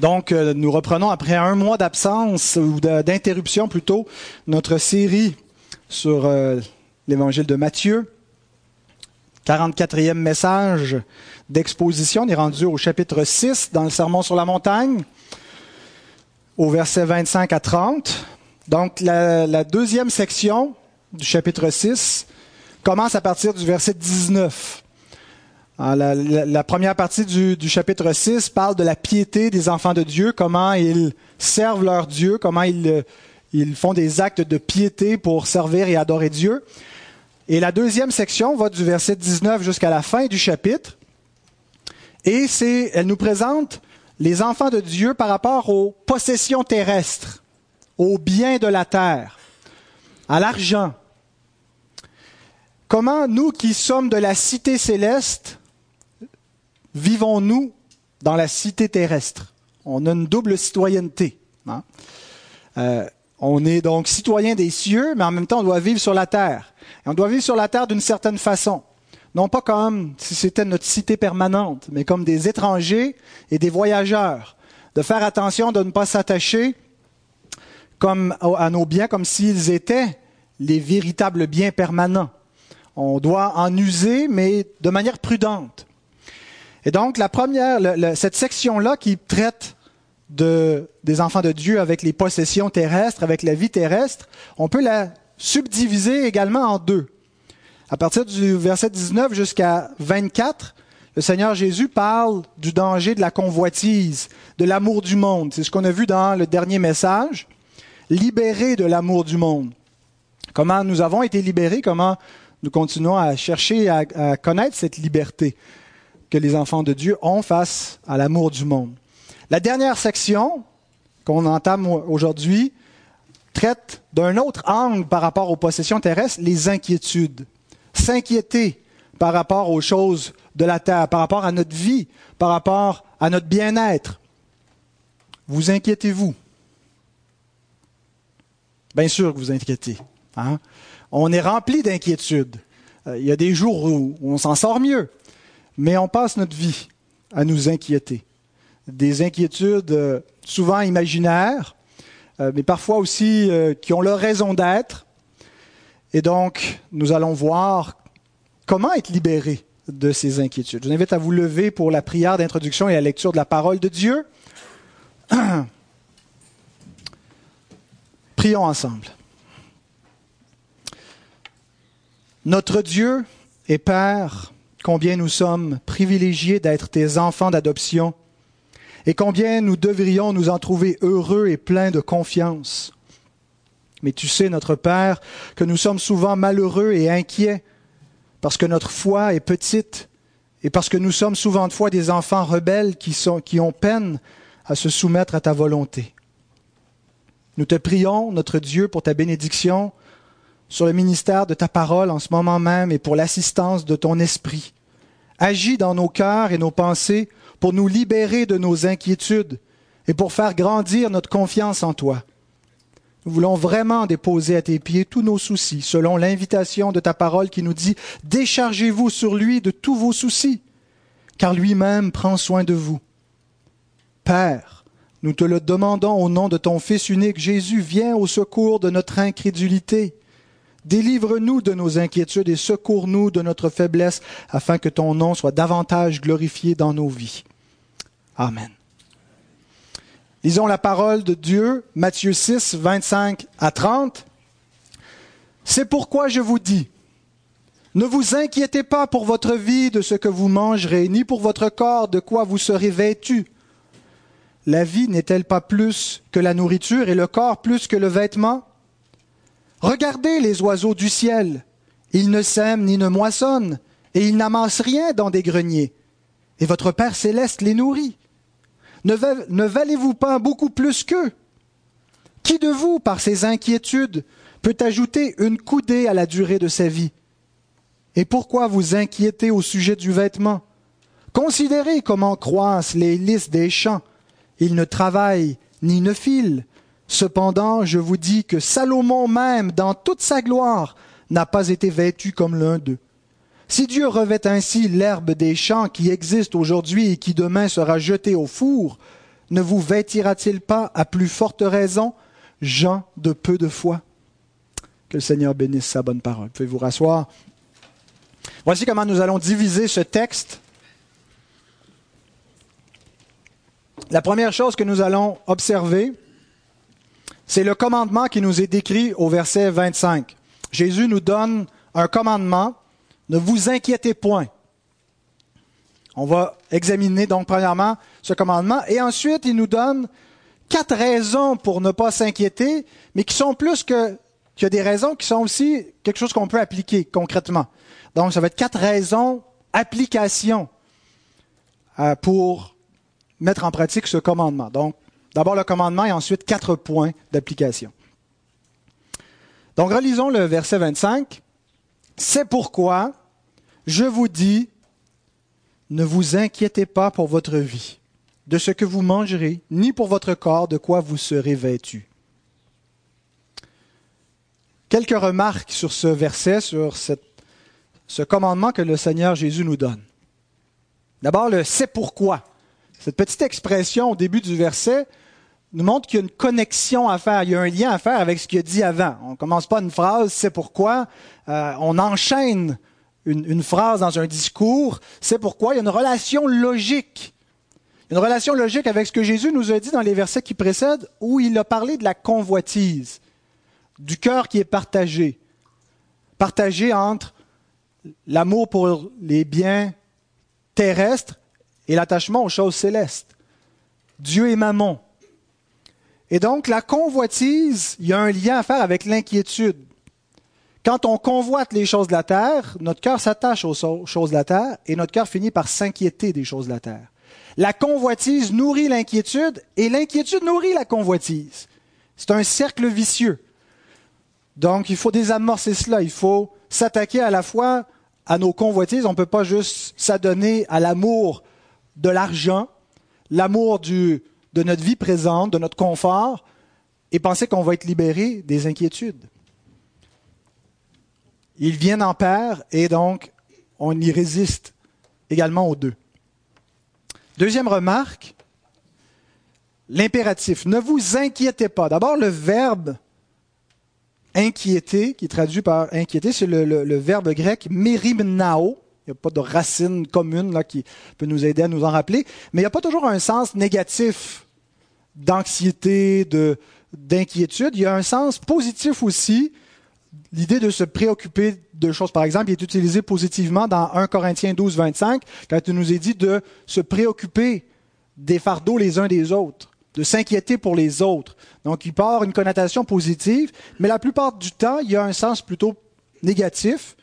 Donc, nous reprenons après un mois d'absence, ou d'interruption plutôt, notre série sur l'évangile de Matthieu. 44e message d'exposition. On est rendu au chapitre 6 dans le Sermon sur la montagne, au verset 25 à 30. Donc, la deuxième section du chapitre 6 commence à partir du verset 19. La première partie du chapitre 6 parle de la piété des enfants de Dieu, comment ils servent leur Dieu, comment ils font des actes de piété pour servir et adorer Dieu. Et la deuxième section va du verset 19 jusqu'à la fin du chapitre. Et elle nous présente les enfants de Dieu par rapport aux possessions terrestres, aux biens de la terre, à l'argent. Comment nous qui sommes de la cité céleste, vivons-nous dans la cité terrestre? On a une double citoyenneté. Hein? On est donc citoyen des cieux, mais en même temps, on doit vivre sur la terre. Et on doit vivre sur la terre d'une certaine façon. Non pas comme si c'était notre cité permanente, mais comme des étrangers et des voyageurs. De faire attention de ne pas s'attacher comme à nos biens comme s'ils étaient les véritables biens permanents. On doit en user, mais de manière prudente. Et donc, cette section-là qui traite des enfants de Dieu avec les possessions terrestres, avec la vie terrestre, on peut la subdiviser également en deux. À partir du verset 19 jusqu'à 24, le Seigneur Jésus parle du danger de la convoitise, de l'amour du monde. C'est ce qu'on a vu dans le dernier message. Libérés de l'amour du monde. Comment nous avons été libérés, comment nous continuons à chercher à connaître cette liberté que les enfants de Dieu ont face à l'amour du monde. La dernière section qu'on entame aujourd'hui traite d'un autre angle par rapport aux possessions terrestres, les inquiétudes. S'inquiéter par rapport aux choses de la terre, par rapport à notre vie, par rapport à notre bien-être. Vous inquiétez-vous? Bien sûr que vous inquiétez. Hein? On est rempli d'inquiétudes. Il y a des jours où on s'en sort mieux, mais on passe notre vie à nous inquiéter. Des inquiétudes souvent imaginaires, mais parfois aussi qui ont leur raison d'être. Et donc, nous allons voir comment être libérés de ces inquiétudes. Je vous invite à vous lever pour la prière d'introduction et la lecture de la parole de Dieu. Prions ensemble. Notre Dieu et Père, combien nous sommes privilégiés d'être tes enfants d'adoption et combien nous devrions nous en trouver heureux et pleins de confiance. Mais tu sais, notre Père, que nous sommes souvent malheureux et inquiets parce que notre foi est petite et parce que nous sommes souvent de fois des enfants rebelles qui ont peine à se soumettre à ta volonté. Nous te prions, notre Dieu, pour ta bénédiction sur le ministère de ta parole en ce moment même et pour l'assistance de ton esprit. Agis dans nos cœurs et nos pensées pour nous libérer de nos inquiétudes et pour faire grandir notre confiance en toi. Nous voulons vraiment déposer à tes pieds tous nos soucis, selon l'invitation de ta parole qui nous dit « Déchargez-vous sur lui de tous vos soucis, car lui-même prend soin de vous. » Père, nous te le demandons au nom de ton Fils unique, Jésus, viens au secours de notre incrédulité. Délivre-nous de nos inquiétudes et secours-nous de notre faiblesse, afin que ton nom soit davantage glorifié dans nos vies. Amen. Lisons la parole de Dieu, Matthieu 6, 25 à 30. « C'est pourquoi je vous dis, ne vous inquiétez pas pour votre vie de ce que vous mangerez, ni pour votre corps de quoi vous serez vêtus. La vie n'est-elle pas plus que la nourriture et le corps plus que le vêtement? Regardez les oiseaux du ciel. Ils ne sèment ni ne moissonnent, et ils n'amassent rien dans des greniers. Et votre Père céleste les nourrit. Ne valez-vous pas beaucoup plus qu'eux? Qui de vous, par ses inquiétudes, peut ajouter une coudée à la durée de sa vie? Et pourquoi vous inquiétez au sujet du vêtement? Considérez comment croissent les lys des champs. Ils ne travaillent ni ne filent. Cependant, je vous dis que Salomon même, dans toute sa gloire, n'a pas été vêtu comme l'un d'eux. Si Dieu revêt ainsi l'herbe des champs qui existe aujourd'hui et qui demain sera jetée au four, ne vous vêtira-t-il pas à plus forte raison, gens de peu de foi? Que le Seigneur bénisse sa bonne parole. Vous pouvez vous rasseoir. Voici comment nous allons diviser ce texte. La première chose que nous allons observer, c'est le commandement qui nous est décrit au verset 25. Jésus nous donne un commandement, ne vous inquiétez point. On va examiner donc premièrement ce commandement et ensuite il nous donne 4 raisons pour ne pas s'inquiéter, mais qui sont plus que des raisons qui sont aussi quelque chose qu'on peut appliquer concrètement. Donc ça va être 4 raisons, applications pour mettre en pratique ce commandement. Donc d'abord le commandement et ensuite 4 points d'application. Donc relisons le verset 25. C'est pourquoi je vous dis, ne vous inquiétez pas pour votre vie, de ce que vous mangerez, ni pour votre corps, de quoi vous serez vêtus. Quelques remarques sur ce verset, sur ce commandement que le Seigneur Jésus nous donne. D'abord, le « c'est pourquoi ». Cette petite expression au début du verset nous montre qu'il y a une connexion à faire, il y a un lien à faire avec ce qu'il a dit avant. On ne commence pas une phrase « c'est pourquoi », on enchaîne une phrase dans un discours, c'est pourquoi il y a une relation logique. Une relation logique avec ce que Jésus nous a dit dans les versets qui précèdent, où il a parlé de la convoitise, du cœur qui est partagé. Partagé entre l'amour pour les biens terrestres et l'attachement aux choses célestes. Dieu et Mammon. Et donc, la convoitise, il y a un lien à faire avec l'inquiétude. Quand on convoite les choses de la terre, notre cœur s'attache aux choses de la terre et notre cœur finit par s'inquiéter des choses de la terre. La convoitise nourrit l'inquiétude et l'inquiétude nourrit la convoitise. C'est un cercle vicieux. Donc, il faut désamorcer cela. Il faut s'attaquer à la fois à nos convoitises. On ne peut pas juste s'adonner à l'amour de l'argent, l'amour de notre vie présente, de notre confort, et penser qu'on va être libéré des inquiétudes. Ils viennent en paire et donc on y résiste également aux deux. Deuxième remarque, l'impératif. Ne vous inquiétez pas. D'abord, le verbe inquiéter, qui est traduit par inquiéter, c'est le verbe grec merimnao. Il n'y a pas de racine commune là, qui peut nous aider à nous en rappeler. Mais il n'y a pas toujours un sens négatif d'anxiété, d'inquiétude. Il y a un sens positif aussi. L'idée de se préoccuper de choses, par exemple, est utilisée positivement dans 1 Corinthiens 12, 25, quand il nous est dit de se préoccuper des fardeaux les uns des autres, de s'inquiéter pour les autres. Donc, il part une connotation positive, mais la plupart du temps, il y a un sens plutôt négatif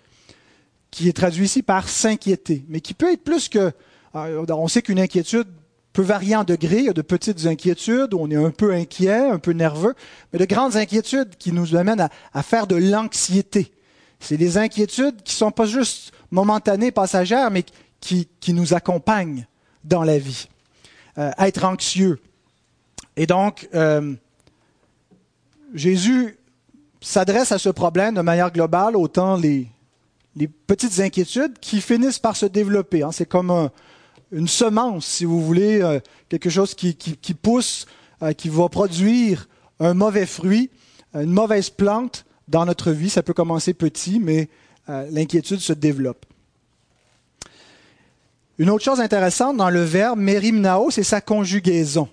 qui est traduit ici par s'inquiéter, mais qui peut être plus que... On sait qu'une inquiétude peut varier en degrés, il y a de petites inquiétudes où on est un peu inquiet, un peu nerveux, mais de grandes inquiétudes qui nous amènent à faire de l'anxiété. C'est des inquiétudes qui ne sont pas juste momentanées, passagères, mais qui nous accompagnent dans la vie. Être anxieux. Et donc, Jésus s'adresse à ce problème de manière globale, autant les petites inquiétudes qui finissent par se développer. Hein. C'est comme une semence, si vous voulez, quelque chose qui pousse, qui va produire un mauvais fruit, une mauvaise plante dans notre vie. Ça peut commencer petit, mais l'inquiétude se développe. Une autre chose intéressante dans le verbe « merimnao », c'est sa conjugaison.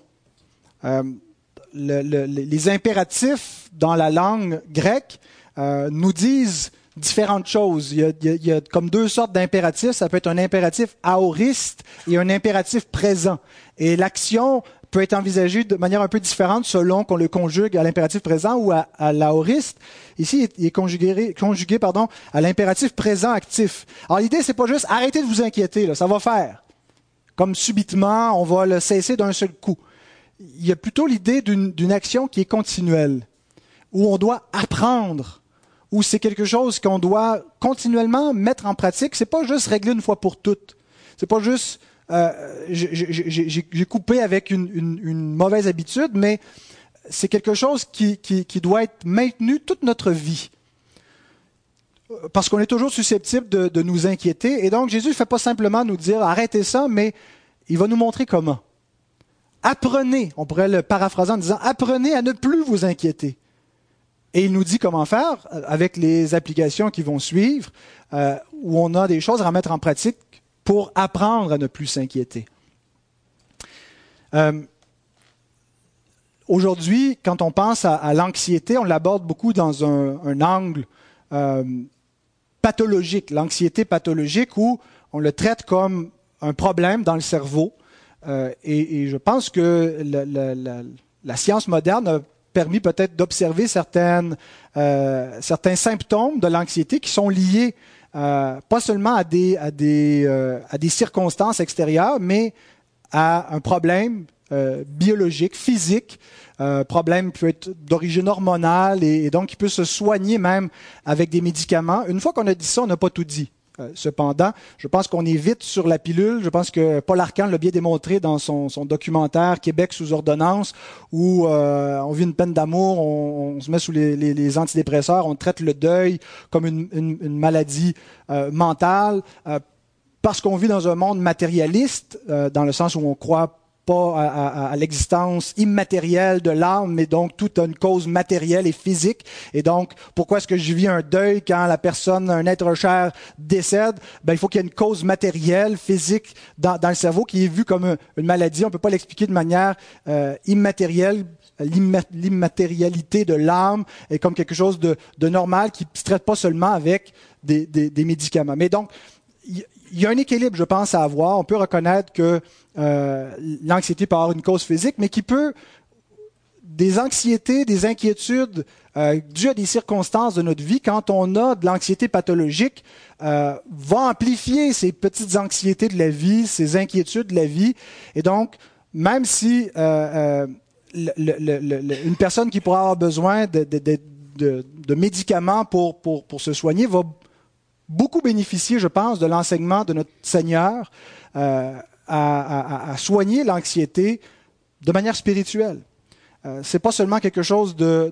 Les impératifs dans la langue grecque nous disent différentes choses. Il y a comme deux sortes d'impératifs. Ça peut être un impératif aoriste et un impératif présent. Et l'action peut être envisagée de manière un peu différente selon qu'on le conjugue à l'impératif présent ou à l'aoriste. Ici, il est conjugué, à l'impératif présent actif. Alors l'idée, c'est pas juste arrêtez de vous inquiéter, là, ça va faire. Comme subitement, on va le cesser d'un seul coup. Il y a plutôt l'idée d'une action qui est continuelle, où on doit apprendre, où c'est quelque chose qu'on doit continuellement mettre en pratique. Ce n'est pas juste régler une fois pour toutes. Ce n'est pas juste j'ai coupé avec une mauvaise habitude, mais c'est quelque chose qui doit être maintenu toute notre vie. Parce qu'on est toujours susceptible de nous inquiéter. Et donc Jésus ne fait pas simplement nous dire arrêtez ça, mais il va nous montrer comment. Apprenez, on pourrait le paraphraser en disant, apprenez à ne plus vous inquiéter. Et il nous dit comment faire avec les applications qui vont suivre, où on a des choses à mettre en pratique pour apprendre à ne plus s'inquiéter. Aujourd'hui, quand on pense à l'anxiété, on l'aborde beaucoup dans un angle pathologique, l'anxiété pathologique, où on le traite comme un problème dans le cerveau. Et je pense que la science moderne a permis peut-être d'observer certains symptômes de l'anxiété qui sont liés pas seulement à des circonstances extérieures, mais à un problème biologique, physique, problème qui peut être d'origine hormonale et donc qui peut se soigner même avec des médicaments. Une fois qu'on a dit ça, on n'a pas tout dit. Cependant, je pense qu'on est vite sur la pilule. Je pense que Paul Arcand l'a bien démontré dans son documentaire « Québec sous ordonnance » où on vit une peine d'amour, on se met sous les antidépresseurs, on traite le deuil comme une maladie mentale parce qu'on vit dans un monde matérialiste, dans le sens où on ne croit pas à l'existence immatérielle de l'âme, mais donc tout a une cause matérielle et physique. Et donc, pourquoi est-ce que je vis un deuil quand la personne, un être cher décède? Ben, il faut qu'il y ait une cause matérielle, physique, dans le cerveau qui est vue comme une maladie. On ne peut pas l'expliquer de manière immatérielle. L'immatérialité de l'âme est comme quelque chose de normal qui ne se traite pas seulement avec des médicaments. Mais donc, il y a un équilibre, je pense, à avoir. On peut reconnaître que l'anxiété peut avoir une cause physique, mais qui peut, des anxiétés, des inquiétudes dues à des circonstances de notre vie, quand on a de l'anxiété pathologique, va amplifier ces petites anxiétés de la vie, ces inquiétudes de la vie. Et donc, même si une personne qui pourra avoir besoin de médicaments pour se soigner va beaucoup bénéficier, je pense, de l'enseignement de notre Seigneur à soigner l'anxiété de manière spirituelle. C'est pas seulement quelque chose de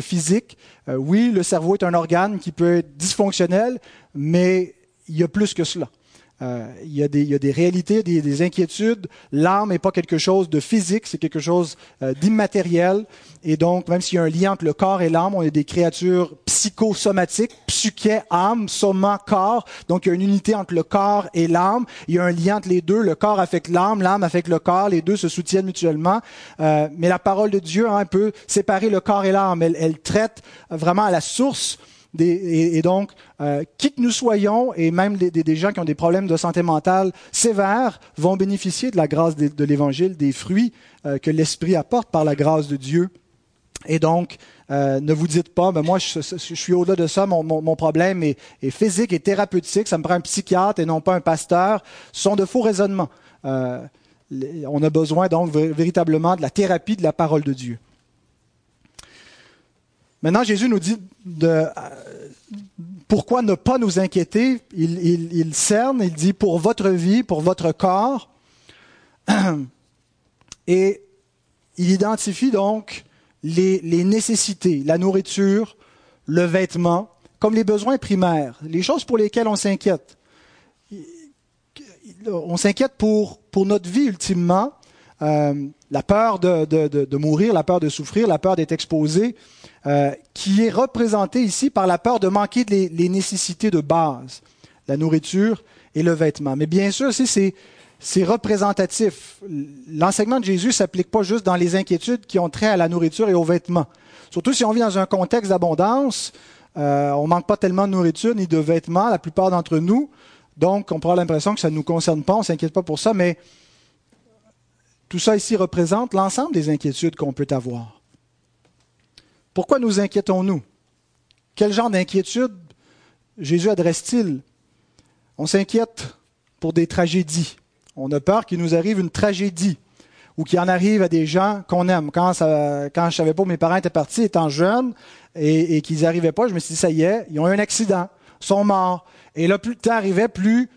physique. Oui, le cerveau est un organe qui peut être dysfonctionnel, mais il y a plus que cela. Il y a des réalités, des inquiétudes. L'âme n'est pas quelque chose de physique, c'est quelque chose d'immatériel. Et donc, même s'il y a un lien entre le corps et l'âme, on est des créatures psychosomatiques, psyché, âme, soma, corps. Donc, il y a une unité entre le corps et l'âme. Il y a un lien entre les deux. Le corps affecte l'âme, l'âme affecte le corps. Les deux se soutiennent mutuellement. Mais la parole de Dieu, hein, peut séparer le corps et l'âme. Elle traite vraiment à la source. Et donc, qui que nous soyons, et même des gens qui ont des problèmes de santé mentale sévères, vont bénéficier de la grâce de l'Évangile, des fruits que l'Esprit apporte par la grâce de Dieu. Et donc, ne vous dites pas, ben moi je suis au-delà de ça, mon problème est physique et thérapeutique, ça me prend un psychiatre et non pas un pasteur. Ce sont de faux raisonnements. On a besoin donc véritablement de la thérapie de la parole de Dieu. Maintenant, Jésus nous dit pourquoi ne pas nous inquiéter. Il cerne, il dit pour votre vie, pour votre corps. Et il identifie donc les nécessités, la nourriture, le vêtement, comme les besoins primaires, les choses pour lesquelles on s'inquiète. On s'inquiète pour notre vie ultimement, la peur de mourir, la peur de souffrir, la peur d'être exposé, qui est représentée ici par la peur de manquer les nécessités de base, la nourriture et le vêtement. Mais bien sûr, c'est représentatif. L'enseignement de Jésus ne s'applique pas juste dans les inquiétudes qui ont trait à la nourriture et aux vêtements. Surtout si on vit dans un contexte d'abondance, on ne manque pas tellement de nourriture ni de vêtements, la plupart d'entre nous. Donc, on peut avoir l'impression que ça ne nous concerne pas, on ne s'inquiète pas pour ça, mais tout ça ici représente l'ensemble des inquiétudes qu'on peut avoir. Pourquoi nous inquiétons-nous? Quel genre d'inquiétude Jésus adresse-t-il? On s'inquiète pour des tragédies. On a peur qu'il nous arrive une tragédie ou qu'il en arrive à des gens qu'on aime. Quand je savais pas que mes parents étaient partis, étant jeunes, et qu'ils n'arrivaient pas, je me suis dit, ça y est, ils ont eu un accident, ils sont morts. Et là, plus le temps arrivait, plus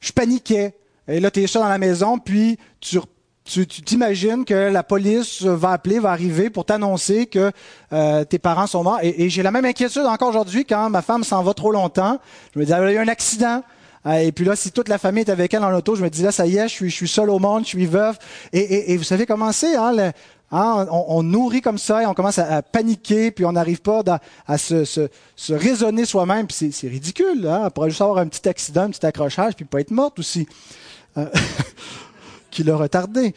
je paniquais. Et là, tu es seul dans la maison, puis tu t'imagines que la police va appeler, va arriver pour t'annoncer que tes parents sont morts. Et j'ai la même inquiétude encore aujourd'hui quand ma femme s'en va trop longtemps. Je me dis, elle a eu un accident. Et puis là, si toute la famille est avec elle dans l'auto, je me dis là, ça y est, je suis seul au monde, je suis veuf. Et vous savez comment c'est, hein? On nourrit comme ça et on commence à paniquer, puis on n'arrive pas à se raisonner soi-même. Puis c'est ridicule, hein? On pourrait juste avoir un petit accident, un petit accrochage, puis pas être morte aussi. Qui l'a retardé.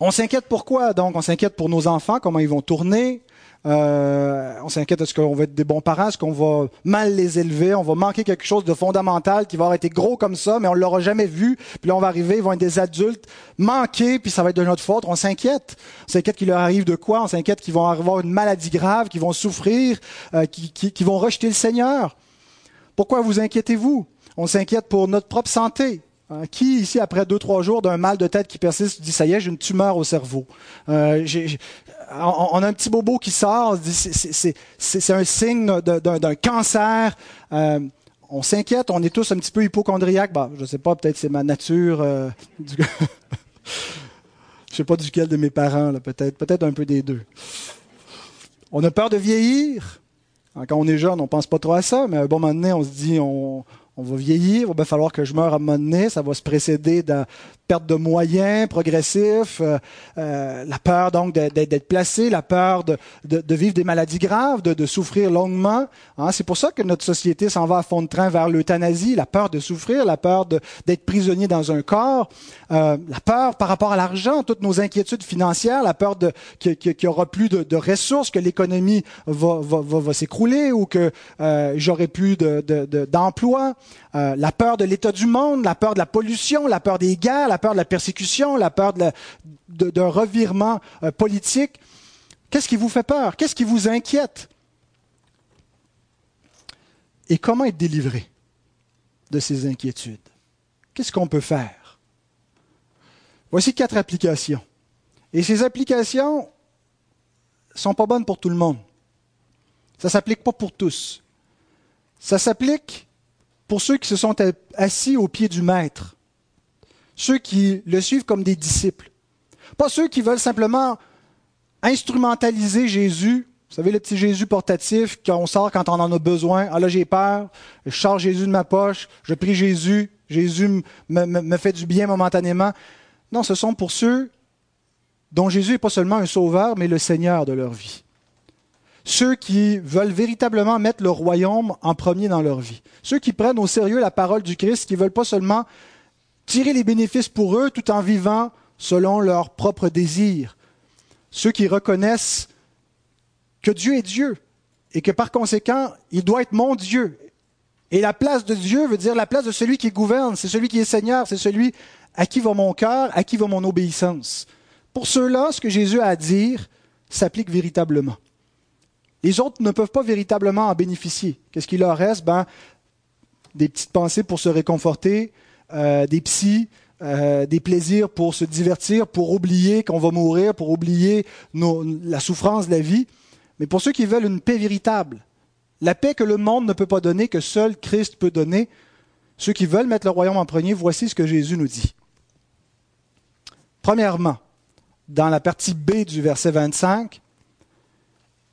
On s'inquiète pourquoi? Donc, on s'inquiète pour nos enfants, comment ils vont tourner. On s'inquiète, est-ce qu'on va être des bons parents, est-ce qu'on va mal les élever, on va manquer quelque chose de fondamental qui va avoir été gros comme ça, mais on ne l'aura jamais vu. Puis là, on va arriver, ils vont être des adultes manqués, puis ça va être de notre faute. On s'inquiète. On s'inquiète qu'il leur arrive de quoi? On s'inquiète qu'ils vont avoir une maladie grave, qu'ils vont souffrir, qu'ils vont rejeter le Seigneur. Pourquoi vous inquiétez-vous? On s'inquiète pour notre propre santé. Qui, ici, après 2-3 jours d'un mal de tête qui persiste, dit « ça y est, j'ai une tumeur au cerveau ». On a un petit bobo qui sort, on se dit « c'est un signe d'un cancer ». On s'inquiète, on est tous un petit peu hypocondriaques. Je ne sais pas, peut-être c'est ma nature. Je ne sais pas duquel de mes parents, là, peut-être un peu des deux. On a peur de vieillir. Quand on est jeune, on ne pense pas trop à ça, mais à un bon moment donné, on se dit « On va vieillir, il va bien falloir que je meure à un moment donné, ça va se précéder de perte de moyens progressif, la peur donc d'être placé, la peur de vivre des maladies graves, de souffrir longuement. C'est pour ça que notre société s'en va à fond de train vers l'euthanasie, la peur de souffrir, la peur d'être prisonnier dans un corps, la peur par rapport à l'argent, toutes nos inquiétudes financières, la peur qu'il n'y aura plus de ressources, que l'économie va s'écrouler ou que j'aurai plus d'emploi. La peur de l'état du monde, la peur de la pollution, la peur des guerres, la peur de la persécution, la peur d'un revirement politique. Qu'est-ce qui vous fait peur? Qu'est-ce qui vous inquiète? Et comment être délivré de ces inquiétudes? Qu'est-ce qu'on peut faire? Voici 4 applications. Et ces applications ne sont pas bonnes pour tout le monde. Ça ne s'applique pas pour tous. Ça s'applique pour ceux qui se sont assis au pied du maître, ceux qui le suivent comme des disciples, pas ceux qui veulent simplement instrumentaliser Jésus. Vous savez, le petit Jésus portatif qu'on sort quand on en a besoin. Ah là, j'ai peur, je sors Jésus de ma poche, je prie Jésus, Jésus me fait du bien momentanément. Non, ce sont pour ceux dont Jésus n'est pas seulement un sauveur, mais le Seigneur de leur vie. Ceux qui veulent véritablement mettre le royaume en premier dans leur vie. Ceux qui prennent au sérieux la parole du Christ, qui ne veulent pas seulement tirer les bénéfices pour eux tout en vivant selon leurs propres désirs. Ceux qui reconnaissent que Dieu est Dieu et que par conséquent, il doit être mon Dieu. Et la place de Dieu veut dire la place de celui qui gouverne, c'est celui qui est Seigneur, c'est celui à qui va mon cœur, à qui va mon obéissance. Pour ceux-là, ce que Jésus a à dire s'applique véritablement. Les autres ne peuvent pas véritablement en bénéficier. Qu'est-ce qu'il leur reste? Des petites pensées pour se réconforter, des psys, des plaisirs pour se divertir, pour oublier qu'on va mourir, pour oublier la souffrance de la vie. Mais pour ceux qui veulent une paix véritable, la paix que le monde ne peut pas donner, que seul Christ peut donner, ceux qui veulent mettre le royaume en premier, voici ce que Jésus nous dit. Premièrement, dans la partie B du verset 25,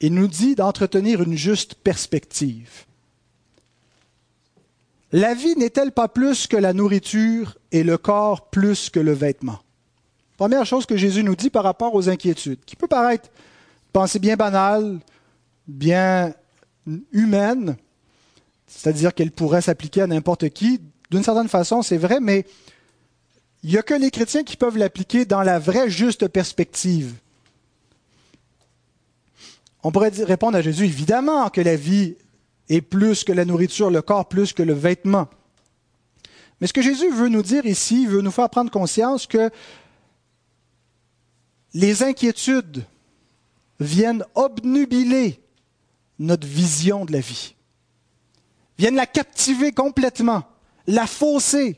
il nous dit d'entretenir une juste perspective. La vie n'est-elle pas plus que la nourriture et le corps plus que le vêtement? Première chose que Jésus nous dit par rapport aux inquiétudes, qui peut paraître une pensée bien banale, bien humaine, c'est-à-dire qu'elle pourrait s'appliquer à n'importe qui. D'une certaine façon, c'est vrai, mais il n'y a que les chrétiens qui peuvent l'appliquer dans la vraie juste perspective. On pourrait répondre à Jésus, évidemment que la vie est plus que la nourriture, le corps plus que le vêtement. Mais ce que Jésus veut nous dire ici, il veut nous faire prendre conscience que les inquiétudes viennent obnubiler notre vision de la vie, viennent la captiver complètement, la fausser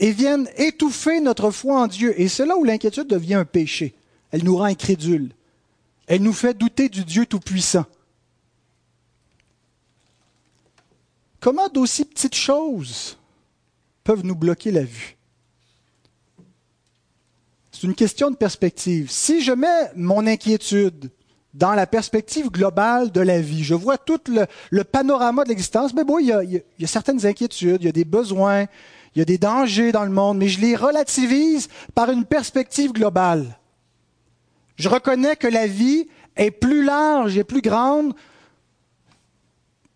et viennent étouffer notre foi en Dieu. Et c'est là où l'inquiétude devient un péché. Elle nous rend incrédules. Elle nous fait douter du Dieu Tout-Puissant. Comment d'aussi petites choses peuvent nous bloquer la vue? C'est une question de perspective. Si je mets mon inquiétude dans la perspective globale de la vie. Je vois tout le panorama de l'existence. Mais bon, il y a certaines inquiétudes, il y a des besoins, il y a des dangers dans le monde, mais je les relativise par une perspective globale. Je reconnais que la vie est plus large et plus grande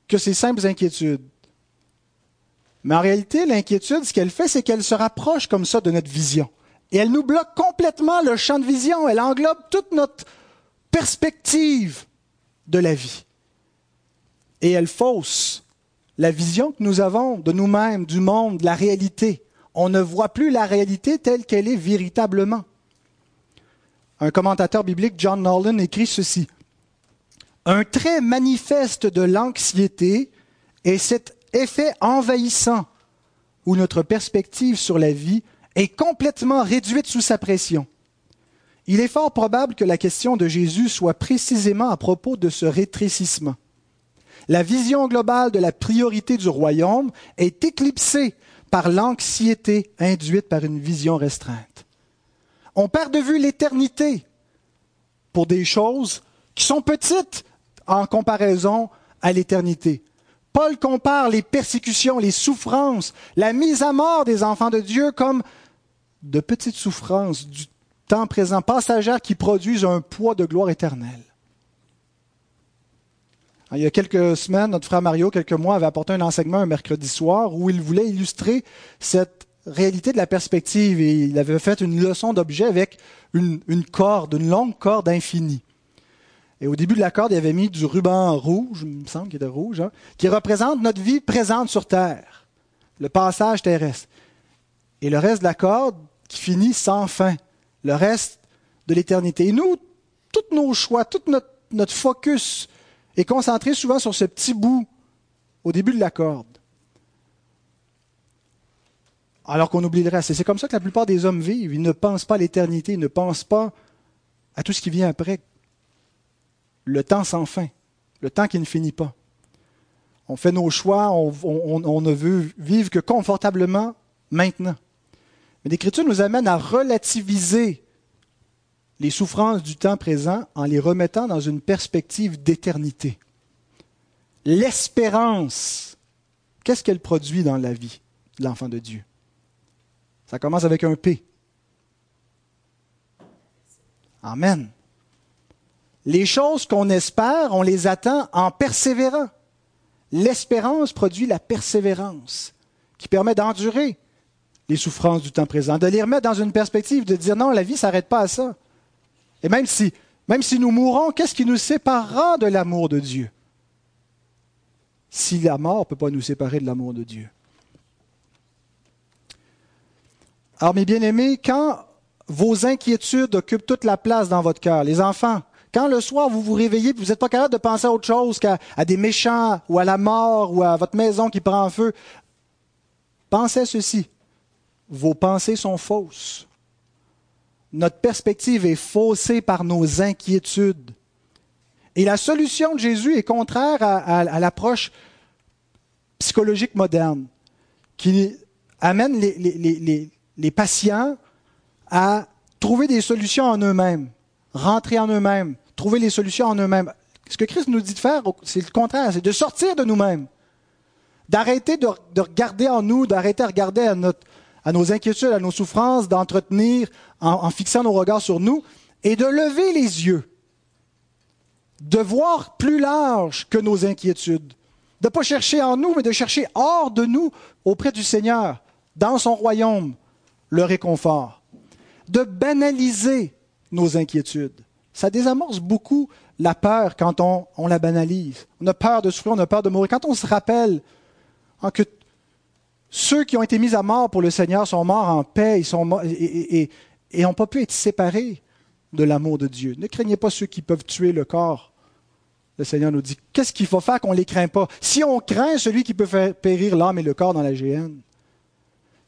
que ces simples inquiétudes. Mais en réalité, l'inquiétude, ce qu'elle fait, c'est qu'elle se rapproche comme ça de notre vision. Et elle nous bloque complètement le champ de vision. Elle englobe toute notre perspective de la vie. Et elle fausse la vision que nous avons de nous-mêmes, du monde, de la réalité. On ne voit plus la réalité telle qu'elle est véritablement. Un commentateur biblique, John Nolan, écrit ceci. « Un trait manifeste de l'anxiété est cet effet envahissant où notre perspective sur la vie est complètement réduite sous sa pression. Il est fort probable que la question de Jésus soit précisément à propos de ce rétrécissement. La vision globale de la priorité du royaume est éclipsée par l'anxiété induite par une vision restreinte. On perd de vue l'éternité pour des choses qui sont petites en comparaison à l'éternité. Paul compare les persécutions, les souffrances, la mise à mort des enfants de Dieu comme de petites souffrances du temps présent, passagères qui produisent un poids de gloire éternelle. » Il y a quelques semaines, notre frère Mario, quelques mois, avait apporté un enseignement un mercredi soir où il voulait illustrer cette réalité de la perspective et il avait fait une leçon d'objet avec une corde, une longue corde infinie. Et au début de la corde, il avait mis du ruban rouge, il me semble qu'il était rouge, hein, qui représente notre vie présente sur Terre, le passage terrestre. Et le reste de la corde qui finit sans fin, le reste de l'éternité. Et nous, tous nos choix, tout notre focus est concentré souvent sur ce petit bout au début de la corde. Alors qu'on oublie le reste. Et c'est comme ça que la plupart des hommes vivent. Ils ne pensent pas à l'éternité, ils ne pensent pas à tout ce qui vient après. Le temps sans fin, le temps qui ne finit pas. On fait nos choix, on ne veut vivre que confortablement maintenant. Mais l'Écriture nous amène à relativiser les souffrances du temps présent en les remettant dans une perspective d'éternité. L'espérance, qu'est-ce qu'elle produit dans la vie de l'enfant de Dieu? Ça commence avec un P. Amen. Les choses qu'on espère, on les attend en persévérant. L'espérance produit la persévérance qui permet d'endurer les souffrances du temps présent, de les remettre dans une perspective, de dire non, la vie ne s'arrête pas à ça. Et même si nous mourons, qu'est-ce qui nous séparera de l'amour de Dieu? Si la mort ne peut pas nous séparer de l'amour de Dieu. Alors mes bien-aimés, quand vos inquiétudes occupent toute la place dans votre cœur, les enfants, quand le soir, vous vous réveillez et vous n'êtes pas capable de penser à autre chose qu'à des méchants ou à la mort ou à votre maison qui prend en feu, pensez à ceci. Vos pensées sont fausses. Notre perspective est faussée par nos inquiétudes. Et la solution de Jésus est contraire à l'approche psychologique moderne qui amène les patients à trouver des solutions en eux-mêmes, rentrer en eux-mêmes. Trouver les solutions en eux-mêmes. Ce que Christ nous dit de faire, c'est le contraire, c'est de sortir de nous-mêmes, d'arrêter de regarder en nous, d'arrêter de regarder à nos inquiétudes, à nos souffrances, d'entretenir en fixant nos regards sur nous et de lever les yeux, de voir plus large que nos inquiétudes, de ne pas chercher en nous, mais de chercher hors de nous, auprès du Seigneur, dans son royaume, le réconfort, de banaliser nos inquiétudes. Ça désamorce beaucoup la peur quand on la banalise. On a peur de souffrir, on a peur de mourir. Quand on se rappelle que ceux qui ont été mis à mort pour le Seigneur sont morts en paix, ils sont morts et n'ont pas pu être séparés de l'amour de Dieu. Ne craignez pas ceux qui peuvent tuer le corps. Le Seigneur nous dit, qu'est-ce qu'il faut faire qu'on ne les craint pas? Si on craint celui qui peut faire périr l'âme et le corps dans la géhenne,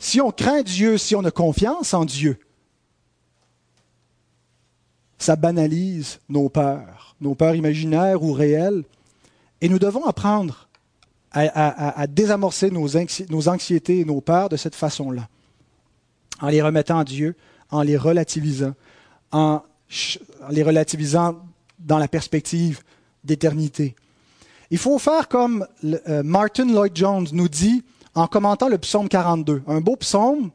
si on craint Dieu, si on a confiance en Dieu, ça banalise nos peurs imaginaires ou réelles. Et nous devons apprendre à désamorcer nos anxiétés et nos peurs de cette façon-là, en les remettant à Dieu, en les relativisant dans la perspective d'éternité. Il faut faire comme Martin Lloyd-Jones nous dit en commentant le psaume 42. Un beau psaume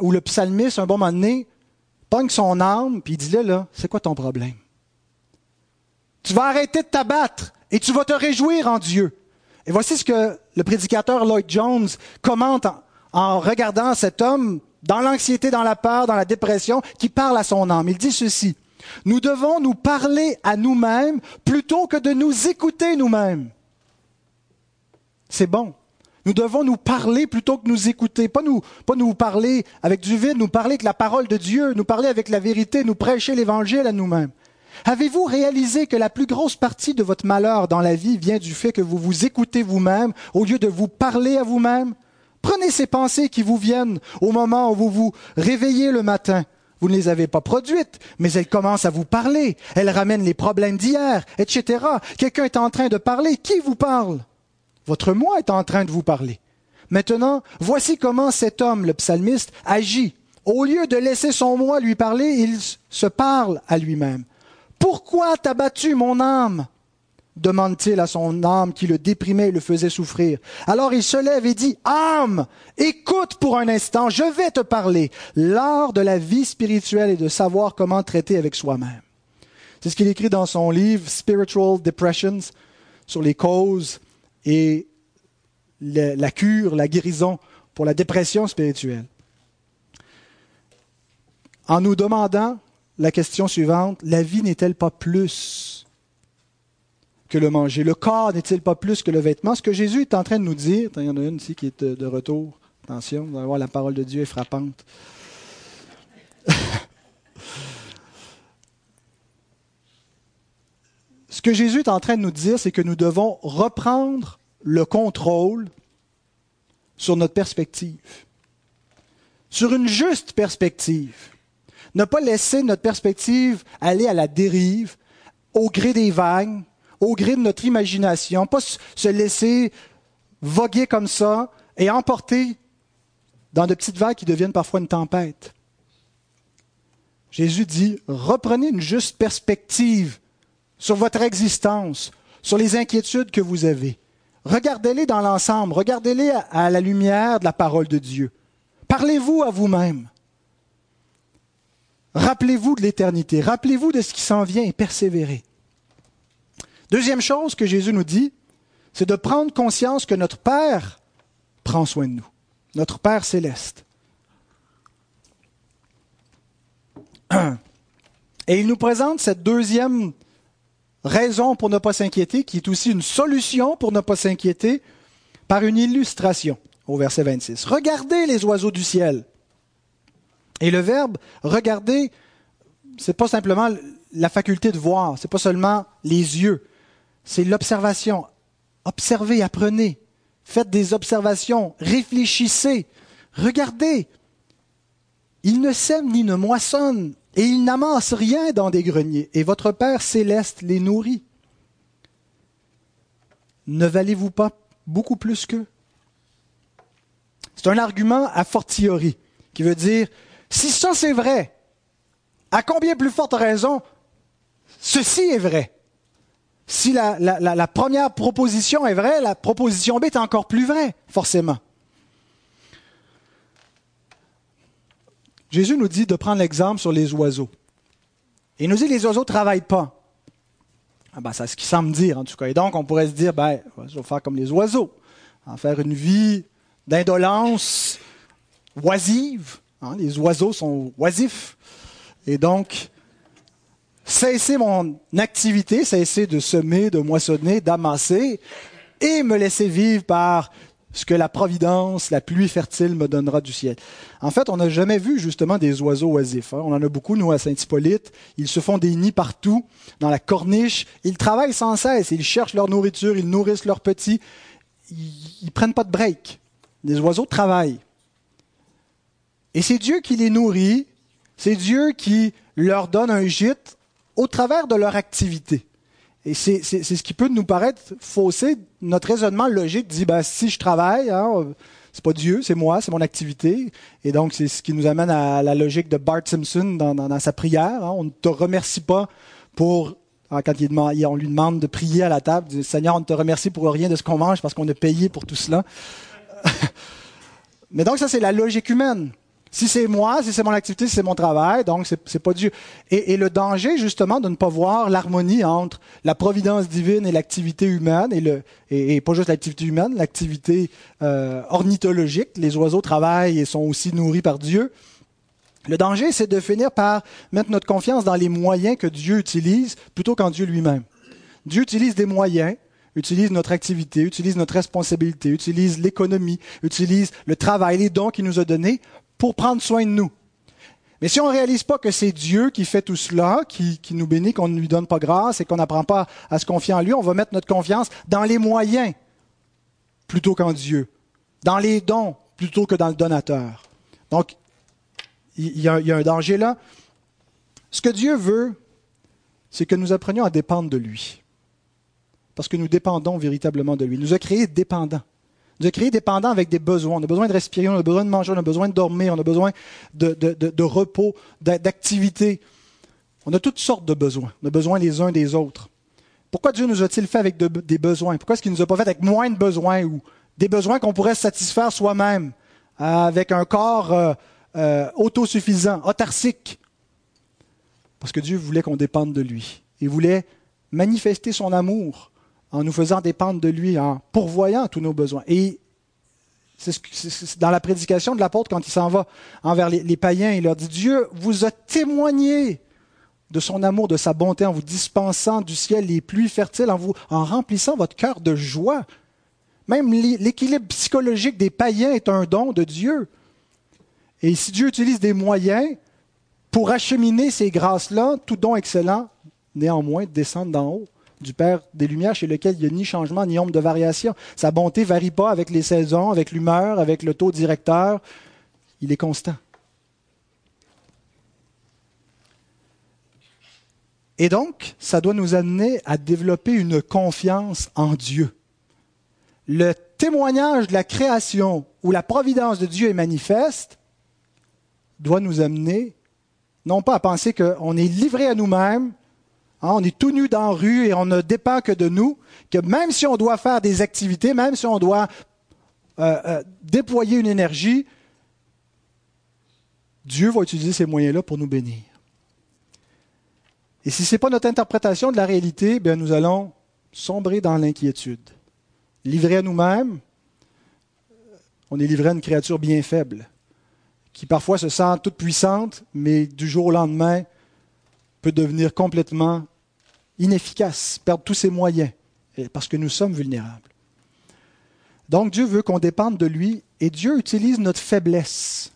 où le psalmiste, un bon moment donné, pogne son âme puis il dit là, c'est quoi ton problème? Tu vas arrêter de t'abattre et tu vas te réjouir en Dieu. Et voici ce que le prédicateur Lloyd-Jones commente en regardant cet homme dans l'anxiété, dans la peur, dans la dépression, qui parle à son âme. Il dit ceci: « Nous devons nous parler à nous-mêmes plutôt que de nous écouter nous-mêmes. » C'est bon. Nous devons nous parler plutôt que nous écouter. Pas nous parler avec du vide, nous parler avec la parole de Dieu, nous parler avec la vérité, nous prêcher l'Évangile à nous-mêmes. Avez-vous réalisé que la plus grosse partie de votre malheur dans la vie vient du fait que vous vous écoutez vous-même au lieu de vous parler à vous-même? Prenez ces pensées qui vous viennent au moment où vous vous réveillez le matin. Vous ne les avez pas produites, mais elles commencent à vous parler. Elles ramènent les problèmes d'hier, etc. Quelqu'un est en train de parler. Qui vous parle? Votre moi est en train de vous parler. Maintenant, voici comment cet homme, le psalmiste, agit. Au lieu de laisser son moi lui parler, il se parle à lui-même. « Pourquoi t'as battu mon âme ?» demande-t-il à son âme qui le déprimait et le faisait souffrir. Alors il se lève et dit « Âme, écoute pour un instant, je vais te parler. » L'art de la vie spirituelle est de savoir comment traiter avec soi-même. C'est ce qu'il écrit dans son livre « Spiritual Depressions » sur les causes et la cure, la guérison pour la dépression spirituelle. En nous demandant la question suivante: la vie n'est-elle pas plus que le manger? Le corps n'est-il pas plus que le vêtement? Ce que Jésus est en train de nous dire, il y en a une ici qui est de retour, attention, vous allez voir, la parole de Dieu est frappante. Ce que Jésus est en train de nous dire, c'est que nous devons reprendre le contrôle sur notre perspective, sur une juste perspective. Ne pas laisser notre perspective aller à la dérive, au gré des vagues, au gré de notre imagination. Pas se laisser voguer comme ça et emporter dans de petites vagues qui deviennent parfois une tempête. Jésus dit, reprenez une juste perspective sur votre existence, sur les inquiétudes que vous avez. Regardez-les dans l'ensemble, regardez-les à la lumière de la parole de Dieu. Parlez-vous à vous-même. Rappelez-vous de l'éternité, rappelez-vous de ce qui s'en vient et persévérez. Deuxième chose que Jésus nous dit, c'est de prendre conscience que notre Père prend soin de nous, notre Père céleste. Et il nous présente cette deuxième raison pour ne pas s'inquiéter, qui est aussi une solution pour ne pas s'inquiéter, par une illustration au verset 26. « Regardez les oiseaux du ciel ». Et le verbe « regarder », c'est pas simplement la faculté de voir, c'est pas seulement les yeux, c'est l'observation. Observez, apprenez, faites des observations, réfléchissez, regardez. Ils ne sèment ni ne moissonnent, et ils n'amassent rien dans des greniers, et votre Père céleste les nourrit. Ne valez-vous pas beaucoup plus qu'eux? C'est un argument a fortiori, qui veut dire... Si ça, c'est vrai, à combien plus forte raison, ceci est vrai. Si la première proposition est vraie, la proposition B est encore plus vraie, forcément. Jésus nous dit de prendre l'exemple sur les oiseaux. Il nous dit que les oiseaux ne travaillent pas. Ah ben, c'est ce qu'il semble dire, en tout cas. Et donc, on pourrait se dire, je vais faire comme les oiseaux, en faire une vie d'indolence oisive. Les oiseaux sont oisifs. Et donc, cesser mon activité, cesser de semer, de moissonner, d'amasser, et me laisser vivre par ce que la providence, la pluie fertile me donnera du ciel. En fait, on n'a jamais vu justement des oiseaux oisifs. On en a beaucoup, nous, à Saint-Hippolyte. Ils se font des nids partout, dans la corniche. Ils travaillent sans cesse. Ils cherchent leur nourriture, ils nourrissent leurs petits. Ils ne prennent pas de break. Les oiseaux travaillent. Et c'est Dieu qui les nourrit, c'est Dieu qui leur donne un gîte au travers de leur activité. Et c'est ce qui peut nous paraître fausser. Notre raisonnement logique dit, si je travaille, c'est pas Dieu, c'est moi, c'est mon activité. Et donc, c'est ce qui nous amène à la logique de Bart Simpson dans sa prière. On ne te remercie pas pour Quand on lui demande de prier à la table, « Seigneur, on ne te remercie pour rien de ce qu'on mange parce qu'on a payé pour tout cela. » Mais donc, ça, c'est la logique humaine. Si c'est moi, si c'est mon activité, si c'est mon travail, donc c'est pas Dieu. Et le danger, justement, de ne pas voir l'harmonie entre la providence divine et l'activité humaine, et pas juste l'activité humaine, l'activité ornithologique. Les oiseaux travaillent et sont aussi nourris par Dieu. Le danger, c'est de finir par mettre notre confiance dans les moyens que Dieu utilise plutôt qu'en Dieu lui-même. Dieu utilise des moyens, utilise notre activité, utilise notre responsabilité, utilise l'économie, utilise le travail, les dons qu'il nous a donnés pour prendre soin de nous. Mais si on ne réalise pas que c'est Dieu qui fait tout cela, qui nous bénit, qu'on ne lui donne pas grâce et qu'on n'apprend pas à se confier en lui, on va mettre notre confiance dans les moyens plutôt qu'en Dieu, dans les dons plutôt que dans le donateur. Donc, il y a un danger là. Ce que Dieu veut, c'est que nous apprenions à dépendre de lui. Parce que nous dépendons véritablement de lui. Il nous a créés dépendants. Il nous a créés dépendants avec des besoins. On a besoin de respirer, on a besoin de manger, on a besoin de dormir, on a besoin de repos, d'activité. On a toutes sortes de besoins. On a besoin les uns des autres. Pourquoi Dieu nous a-t-il fait avec des besoins? Pourquoi est-ce qu'il ne nous a pas fait avec moins de besoins ou des besoins qu'on pourrait satisfaire soi-même avec un corps autosuffisant, autarcique? Parce que Dieu voulait qu'on dépende de lui. Il voulait manifester son amour en nous faisant dépendre de lui, en pourvoyant tous nos besoins. Et c'est dans la prédication de l'apôtre, quand il s'en va envers les païens, il leur dit « Dieu vous a témoigné de son amour, de sa bonté, en vous dispensant du ciel les pluies fertiles, en remplissant votre cœur de joie. » Même l'équilibre psychologique des païens est un don de Dieu. Et si Dieu utilise des moyens pour acheminer ces grâces-là, tout don excellent, néanmoins, descend d'en haut du Père des Lumières, chez lequel il n'y a ni changement, ni ombre de variation. Sa bonté ne varie pas avec les saisons, avec l'humeur, avec le taux directeur. Il est constant. Et donc, ça doit nous amener à développer une confiance en Dieu. Le témoignage de la création où la providence de Dieu est manifeste doit nous amener, non pas à penser qu'on est livré à nous-mêmes, hein, on est tout nu dans la rue et on ne dépend que de nous, que même si on doit faire des activités, même si on doit déployer une énergie, Dieu va utiliser ces moyens-là pour nous bénir. Et si ce n'est pas notre interprétation de la réalité, bien, nous allons sombrer dans l'inquiétude. Livré à nous-mêmes, on est livré à une créature bien faible, qui parfois se sent toute puissante, mais du jour au lendemain peut devenir complètement inefficace, perdre tous ses moyens, parce que nous sommes vulnérables. Donc Dieu veut qu'on dépende de lui, et Dieu utilise notre faiblesse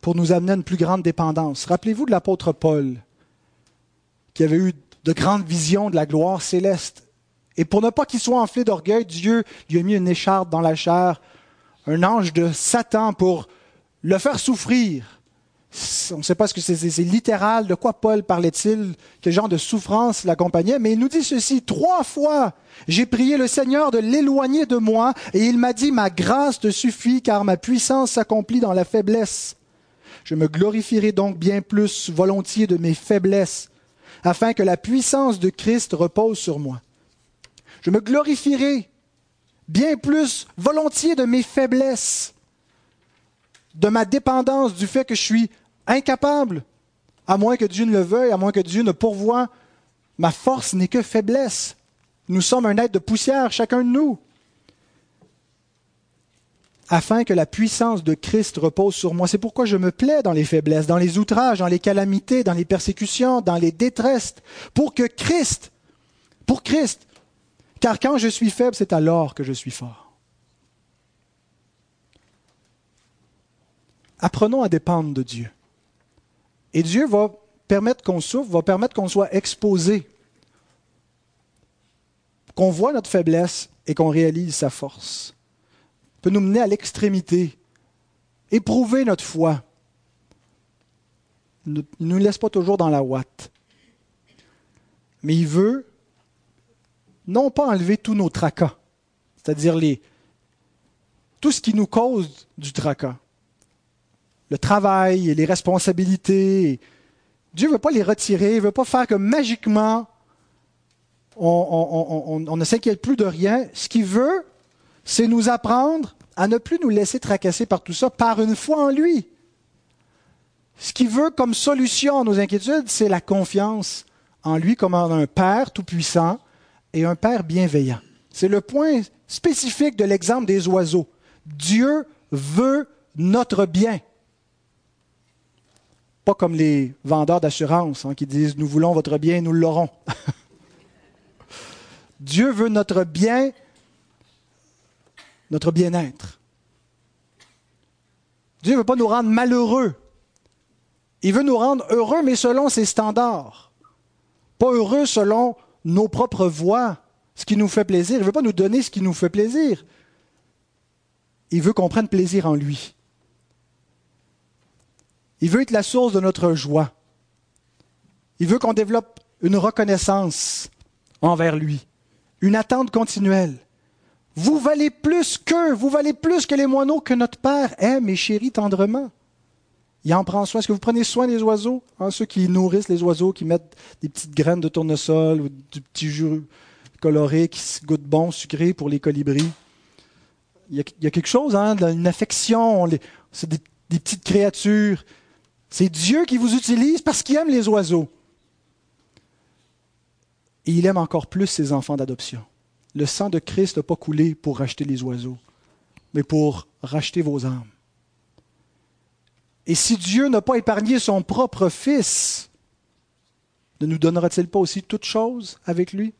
pour nous amener à une plus grande dépendance. Rappelez-vous de l'apôtre Paul, qui avait eu de grandes visions de la gloire céleste, et pour ne pas qu'il soit enflé d'orgueil, Dieu lui a mis une écharpe dans la chair, un ange de Satan pour le faire souffrir. On ne sait pas ce que c'est littéral, de quoi Paul parlait-il, quel genre de souffrance l'accompagnait, mais il nous dit ceci, « 3 fois, j'ai prié le Seigneur de l'éloigner de moi, et il m'a dit, ma grâce te suffit, car ma puissance s'accomplit dans la faiblesse. Je me glorifierai donc bien plus volontiers de mes faiblesses, afin que la puissance de Christ repose sur moi. Je me glorifierai bien plus volontiers de mes faiblesses, de ma dépendance, du fait que je suis incapable, à moins que Dieu ne le veuille, à moins que Dieu ne pourvoie. Ma force n'est que faiblesse. Nous sommes un être de poussière, chacun de nous. Afin que la puissance de Christ repose sur moi. C'est pourquoi je me plais dans les faiblesses, dans les outrages, dans les calamités, dans les persécutions, dans les détresses, pour Christ. Car quand je suis faible, c'est alors que je suis fort. Apprenons à dépendre de Dieu. Et Dieu va permettre qu'on souffre, va permettre qu'on soit exposé, qu'on voit notre faiblesse et qu'on réalise sa force. Il peut nous mener à l'extrémité, éprouver notre foi. Il ne nous laisse pas toujours dans la ouate. Mais il veut non pas enlever tous nos tracas, c'est-à-dire tout ce qui nous cause du tracas. Le travail et les responsabilités. Dieu ne veut pas les retirer, il ne veut pas faire que magiquement on ne s'inquiète plus de rien. Ce qu'il veut, c'est nous apprendre à ne plus nous laisser tracasser par tout ça, par une foi en lui. Ce qu'il veut comme solution à nos inquiétudes, c'est la confiance en lui comme en un Père tout-puissant et un Père bienveillant. C'est le point spécifique de l'exemple des oiseaux. Dieu veut notre bien. Pas comme les vendeurs d'assurance qui disent « Nous voulons votre bien, nous l'aurons. » Dieu veut notre bien, notre bien-être. Dieu ne veut pas nous rendre malheureux. Il veut nous rendre heureux, mais selon ses standards. Pas heureux selon nos propres voies, ce qui nous fait plaisir. Il ne veut pas nous donner ce qui nous fait plaisir. Il veut qu'on prenne plaisir en lui. Il veut être la source de notre joie. Il veut qu'on développe une reconnaissance envers lui, une attente continuelle. Vous valez plus qu'eux, vous valez plus que les moineaux que notre Père aime et chérit tendrement. Il en prend soin. Est-ce que vous prenez soin des oiseaux? Ceux qui nourrissent les oiseaux, qui mettent des petites graines de tournesol ou du petit jus coloré qui goûte bon, sucré pour les colibris. Il y a quelque chose, une affection. C'est des petites créatures. C'est Dieu qui vous utilise parce qu'il aime les oiseaux. Et il aime encore plus ses enfants d'adoption. Le sang de Christ n'a pas coulé pour racheter les oiseaux, mais pour racheter vos âmes. Et si Dieu n'a pas épargné son propre Fils, ne nous donnera-t-il pas aussi toutes choses avec lui?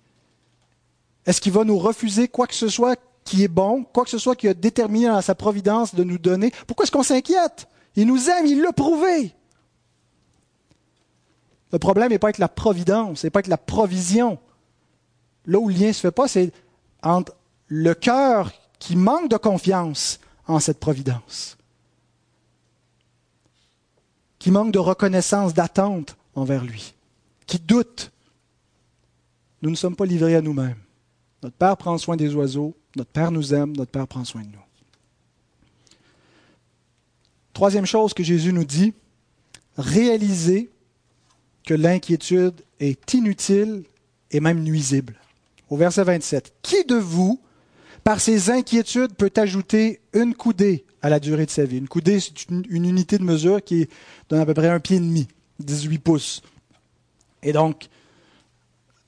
Est-ce qu'il va nous refuser quoi que ce soit qui est bon, quoi que ce soit qui a déterminé dans sa providence de nous donner? Pourquoi est-ce qu'on s'inquiète? Il nous aime, il l'a prouvé. Le problème n'est pas avec la providence, n'est pas avec la provision. Là où le lien ne se fait pas, c'est entre le cœur qui manque de confiance en cette providence, qui manque de reconnaissance, d'attente envers lui, qui doute. Nous ne sommes pas livrés à nous-mêmes. Notre Père prend soin des oiseaux, notre Père nous aime, notre Père prend soin de nous. Troisième chose que Jésus nous dit, réaliser que l'inquiétude est inutile et même nuisible. Au verset 27, « Qui de vous, par ses inquiétudes, peut ajouter une coudée à la durée de sa vie ?» Une coudée, c'est une unité de mesure qui donne à peu près 1,5 pied, 18 pouces. Et donc,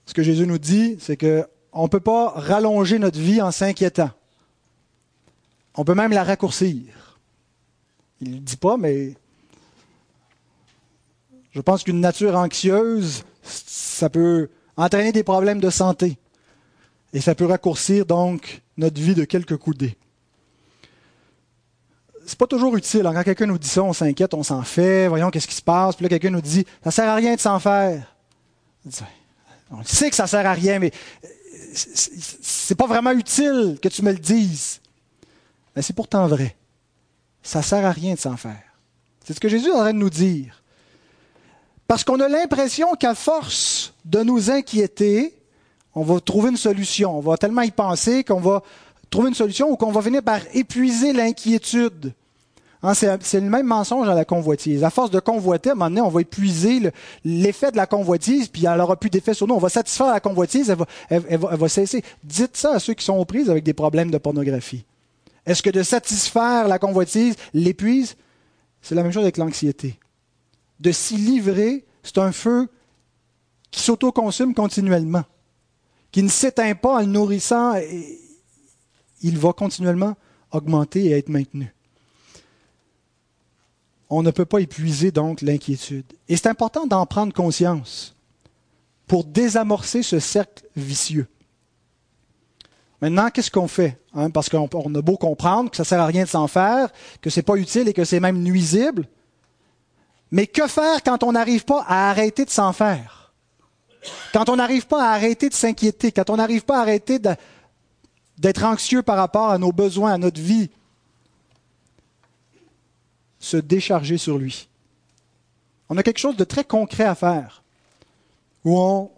ce que Jésus nous dit, c'est qu'on ne peut pas rallonger notre vie en s'inquiétant. On peut même la raccourcir. Il ne le dit pas, mais je pense qu'une nature anxieuse, ça peut entraîner des problèmes de santé. Et ça peut raccourcir donc notre vie de quelques coudées. C'est pas toujours utile. Quand quelqu'un nous dit ça, on s'inquiète, on s'en fait, voyons qu'est-ce qui se passe. Puis là, quelqu'un nous dit, ça sert à rien de s'en faire. On sait que ça sert à rien, mais c'est pas vraiment utile que tu me le dises. Mais c'est pourtant vrai. Ça sert à rien de s'en faire. C'est ce que Jésus est en train de nous dire. Parce qu'on a l'impression qu'à force de nous inquiéter, on va trouver une solution. On va tellement y penser qu'on va trouver une solution ou qu'on va venir par épuiser l'inquiétude. C'est le même mensonge dans la convoitise. À force de convoiter, à un moment donné, on va épuiser l'effet de la convoitise, puis elle n'aura plus d'effet sur nous. On va satisfaire la convoitise, elle va cesser. Dites ça à ceux qui sont aux prises avec des problèmes de pornographie. Est-ce que de satisfaire la convoitise l'épuise? C'est la même chose avec l'anxiété. De s'y livrer, c'est un feu qui s'autoconsume continuellement, qui ne s'éteint pas en le nourrissant, et il va continuellement augmenter et être maintenu. On ne peut pas épuiser donc l'inquiétude. Et c'est important d'en prendre conscience pour désamorcer ce cercle vicieux. Maintenant, qu'est-ce qu'on fait? Parce qu'on a beau comprendre que ça ne sert à rien de s'en faire, que ce n'est pas utile et que c'est même nuisible. Mais que faire quand on n'arrive pas à arrêter de s'en faire? Quand on n'arrive pas à arrêter de s'inquiéter? Quand on n'arrive pas à arrêter d'être anxieux par rapport à nos besoins, à notre vie? Se décharger sur lui. On a quelque chose de très concret à faire, où on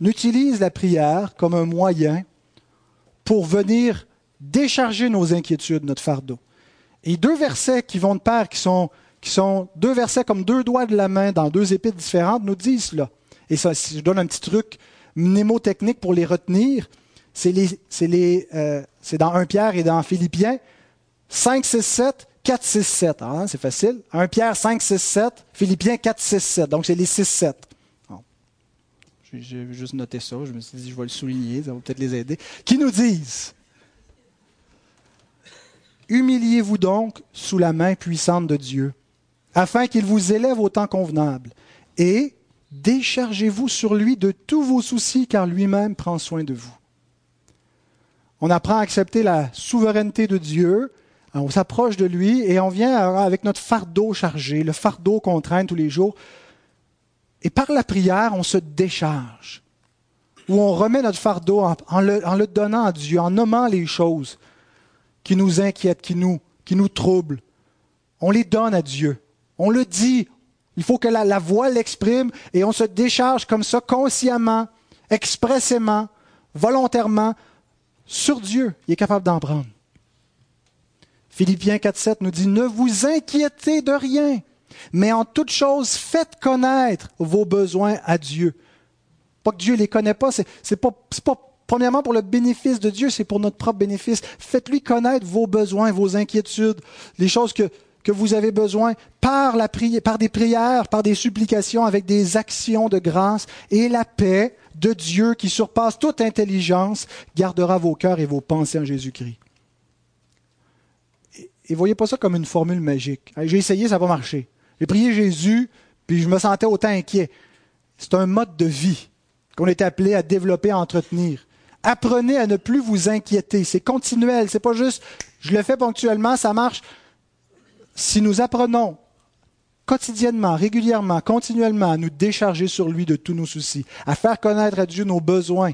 utilise la prière comme un moyen pour venir décharger nos inquiétudes, notre fardeau. Et deux versets qui vont de pair, qui sont deux versets comme deux doigts de la main dans deux épîtres différentes, nous disent cela. Et ça, si je donne un petit truc mnémotechnique pour les retenir, c'est dans 1 Pierre et dans Philippiens, 5, 6, 7, 4, 6, 7. Ah, c'est facile. 1 Pierre, 5, 6, 7, Philippiens, 4, 6, 7. Donc, c'est les 6, 7. Bon. J'ai juste noté ça. Je me suis dit, je vais le souligner. Ça va peut-être les aider. Qui nous disent, « Humiliez-vous donc sous la main puissante de Dieu, afin qu'il vous élève au temps convenable. Et déchargez-vous sur lui de tous vos soucis, car lui-même prend soin de vous. » On apprend à accepter la souveraineté de Dieu. On s'approche de lui et on vient avec notre fardeau chargé, le fardeau qu'on traîne tous les jours. Et par la prière, on se décharge. Ou on remet notre fardeau en le donnant à Dieu, en nommant les choses qui nous inquiètent, qui nous troublent. On les donne à Dieu. On le dit. Il faut que la voix l'exprime et on se décharge comme ça, consciemment, expressément, volontairement, sur Dieu. Il est capable d'en prendre. Philippiens 4,7 nous dit « Ne vous inquiétez de rien, mais en toute chose, faites connaître vos besoins à Dieu. » Pas que Dieu ne les connaît pas, c'est pas premièrement pour le bénéfice de Dieu, c'est pour notre propre bénéfice. Faites-lui connaître vos besoins, vos inquiétudes, les choses que vous avez besoin par par des prières, par des supplications, avec des actions de grâce, et la paix de Dieu qui surpasse toute intelligence gardera vos cœurs et vos pensées en Jésus-Christ. » Et voyez pas ça comme une formule magique. J'ai essayé, ça n'a pas marché. J'ai prié Jésus, puis je me sentais autant inquiet. C'est un mode de vie qu'on est appelé à développer, à entretenir. Apprenez à ne plus vous inquiéter. C'est continuel. C'est pas juste, je le fais ponctuellement, ça marche. Si nous apprenons quotidiennement, régulièrement, continuellement à nous décharger sur lui de tous nos soucis, à faire connaître à Dieu nos besoins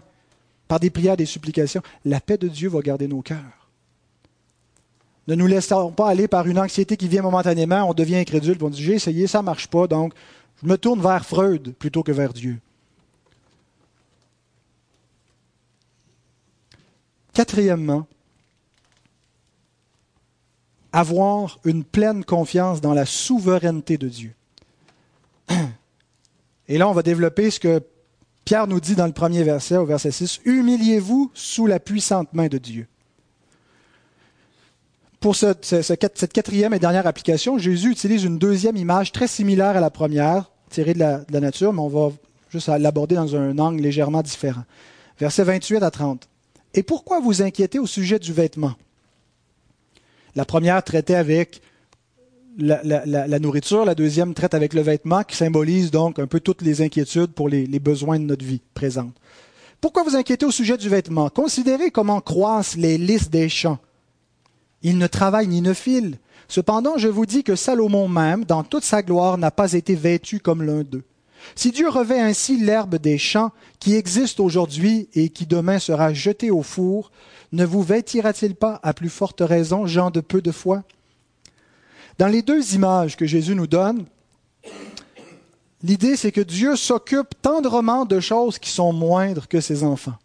par des prières, des supplications, la paix de Dieu va garder nos cœurs. Ne nous laissons pas aller par une anxiété qui vient momentanément, on devient incrédule, puis on dit « j'ai essayé, ça ne marche pas, donc je me tourne vers Freud plutôt que vers Dieu. » Quatrièmement, avoir une pleine confiance dans la souveraineté de Dieu. Et là, on va développer ce que Pierre nous dit dans le premier verset, au verset 6, « Humiliez-vous sous la puissante main de Dieu. » Pour cette quatrième et dernière application, Jésus utilise une deuxième image très similaire à la première, tirée de la nature, mais on va juste l'aborder dans un angle légèrement différent. Versets 28 à 30. « Et pourquoi vous inquiétez au sujet du vêtement ?» La première traitait avec la nourriture, la deuxième traite avec le vêtement, qui symbolise donc un peu toutes les inquiétudes pour les besoins de notre vie présente. « Pourquoi vous inquiétez au sujet du vêtement? Considérez comment croissent les lys des champs. Il ne travaille ni ne file. Cependant, je vous dis que Salomon même, dans toute sa gloire, n'a pas été vêtu comme l'un d'eux. Si Dieu revêt ainsi l'herbe des champs qui existe aujourd'hui et qui demain sera jetée au four, ne vous vêtira-t-il pas à plus forte raison, gens de peu de foi? » Dans les deux images que Jésus nous donne, l'idée c'est que Dieu s'occupe tendrement de choses qui sont moindres que ses enfants.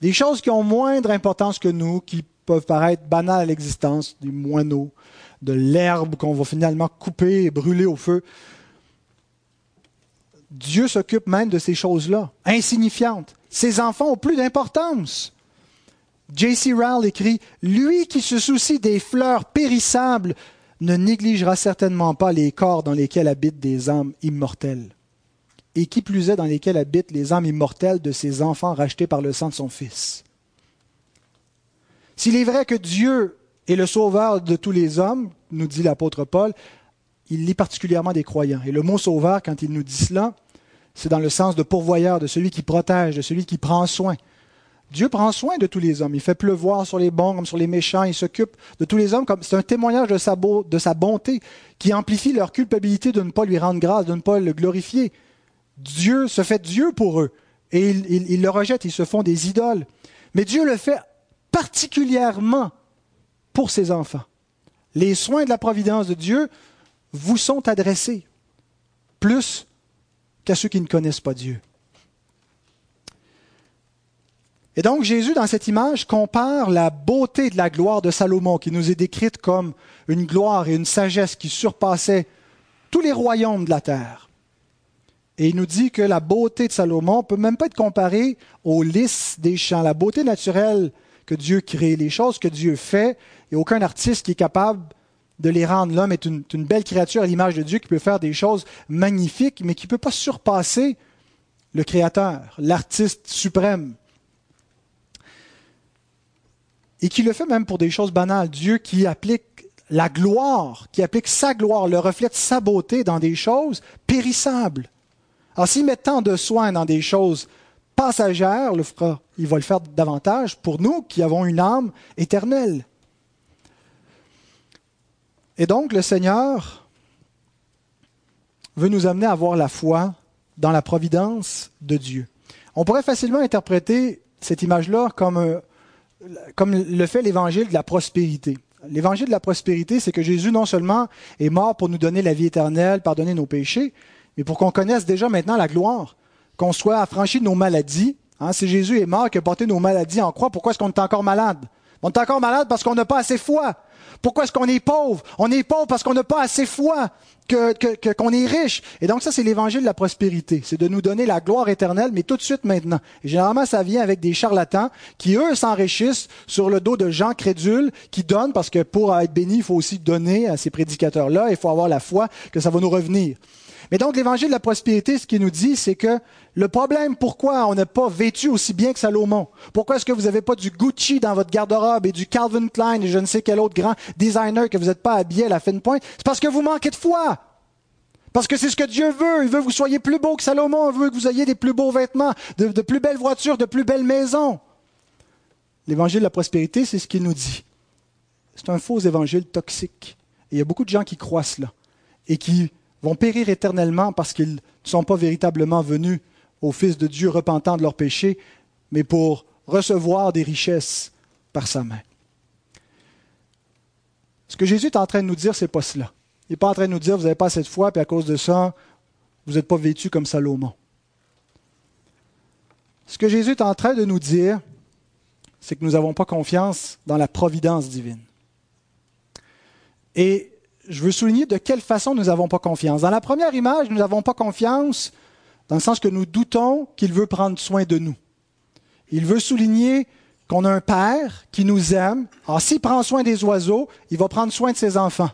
Des choses qui ont moindre importance que nous, qui peuvent paraître banales à l'existence, des moineaux, de l'herbe qu'on va finalement couper et brûler au feu. Dieu s'occupe même de ces choses-là, insignifiantes. Ses enfants ont plus d'importance. J.C. Ryle écrit « Lui qui se soucie des fleurs périssables ne négligera certainement pas les corps dans lesquels habitent des âmes immortelles, et qui plus est dans lesquels habitent les âmes immortelles de ses enfants rachetés par le sang de son Fils. » S'il est vrai que Dieu est le sauveur de tous les hommes, nous dit l'apôtre Paul, il lit particulièrement des croyants. Et le mot « sauveur », quand il nous dit cela, c'est dans le sens de pourvoyeur, de celui qui protège, de celui qui prend soin. Dieu prend soin de tous les hommes. Il fait pleuvoir sur les bons comme sur les méchants. Il s'occupe de tous les hommes. C'est un témoignage de sa bonté qui amplifie leur culpabilité de ne pas lui rendre grâce, de ne pas le glorifier. Dieu se fait Dieu pour eux. Et ils le rejettent. Ils se font des idoles. Mais Dieu le fait particulièrement pour ses enfants. Les soins de la providence de Dieu vous sont adressés, plus qu'à ceux qui ne connaissent pas Dieu. Et donc Jésus, dans cette image, compare la beauté de la gloire de Salomon, qui nous est décrite comme une gloire et une sagesse qui surpassaient tous les royaumes de la terre. Et il nous dit que la beauté de Salomon ne peut même pas être comparée aux lys des champs. La beauté naturelle que Dieu crée, les choses que Dieu fait, il n'y a aucun artiste qui est capable de les rendre. L'homme est une belle créature à l'image de Dieu qui peut faire des choses magnifiques, mais qui ne peut pas surpasser le Créateur, l'artiste suprême. Et qui le fait même pour des choses banales. Dieu qui applique la gloire, qui applique sa gloire, le reflet de sa beauté dans des choses périssables. Alors, s'il met tant de soin dans des choses passagères, il va le faire davantage pour nous qui avons une âme éternelle. Et donc, le Seigneur veut nous amener à avoir la foi dans la providence de Dieu. On pourrait facilement interpréter cette image-là comme le fait l'évangile de la prospérité. L'évangile de la prospérité, c'est que Jésus, non seulement est mort pour nous donner la vie éternelle, pardonner nos péchés, mais pour qu'on connaisse déjà maintenant la gloire, qu'on soit affranchi de nos maladies. Hein, si Jésus est mort, qu'il a porté nos maladies en croix, pourquoi est-ce qu'on est encore malade? On est encore malade parce qu'on n'a pas assez foi. Pourquoi est-ce qu'on est pauvre? On est pauvre parce qu'on n'a pas assez foi qu'on est riche. Et donc ça, c'est l'évangile de la prospérité. C'est de nous donner la gloire éternelle, mais tout de suite maintenant. Et généralement, ça vient avec des charlatans qui, eux, s'enrichissent sur le dos de gens crédules qui donnent, parce que pour être béni, il faut aussi donner à ces prédicateurs-là. Il faut avoir la foi que ça va nous revenir. Mais donc, l'évangile de la prospérité, ce qu'il nous dit, c'est que le problème, pourquoi on n'a pas vêtu aussi bien que Salomon? Pourquoi est-ce que vous n'avez pas du Gucci dans votre garde-robe et du Calvin Klein et je ne sais quel autre grand designer que vous n'êtes pas habillé à la fine pointe? C'est parce que vous manquez de foi. Parce que c'est ce que Dieu veut. Il veut que vous soyez plus beau que Salomon. Il veut que vous ayez des plus beaux vêtements, de plus belles voitures, de plus belles maisons. L'évangile de la prospérité, c'est ce qu'il nous dit. C'est un faux évangile toxique. Et il y a beaucoup de gens qui croient cela et qui vont périr éternellement parce qu'ils ne sont pas véritablement venus au Fils de Dieu repentant de leurs péchés, mais pour recevoir des richesses par sa main. Ce que Jésus est en train de nous dire, ce n'est pas cela. Il n'est pas en train de nous dire, vous n'avez pas cette foi, puis à cause de ça, vous n'êtes pas vêtus comme Salomon. Ce que Jésus est en train de nous dire, c'est que nous n'avons pas confiance dans la providence divine. Et je veux souligner de quelle façon nous n'avons pas confiance. Dans la première image, nous n'avons pas confiance dans le sens que nous doutons qu'il veut prendre soin de nous. Il veut souligner qu'on a un Père qui nous aime. Alors, s'il prend soin des oiseaux, il va prendre soin de ses enfants.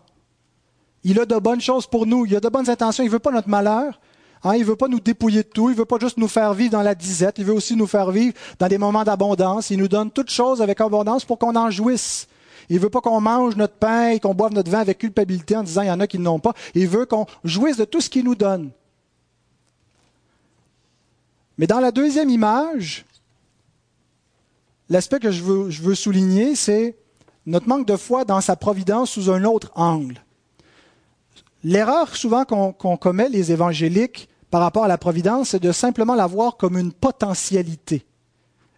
Il a de bonnes choses pour nous. Il a de bonnes intentions. Il ne veut pas notre malheur. Hein, il ne veut pas nous dépouiller de tout. Il ne veut pas juste nous faire vivre dans la disette. Il veut aussi nous faire vivre dans des moments d'abondance. Il nous donne toutes choses avec abondance pour qu'on en jouisse. Il ne veut pas qu'on mange notre pain et qu'on boive notre vin avec culpabilité en disant « il y en a qui ne l'ont pas ». Il veut qu'on jouisse de tout ce qu'il nous donne. Mais dans la deuxième image, l'aspect que je veux souligner, c'est notre manque de foi dans sa providence sous un autre angle. L'erreur souvent qu'on commet, les évangéliques, par rapport à la providence, c'est de simplement la voir comme une potentialité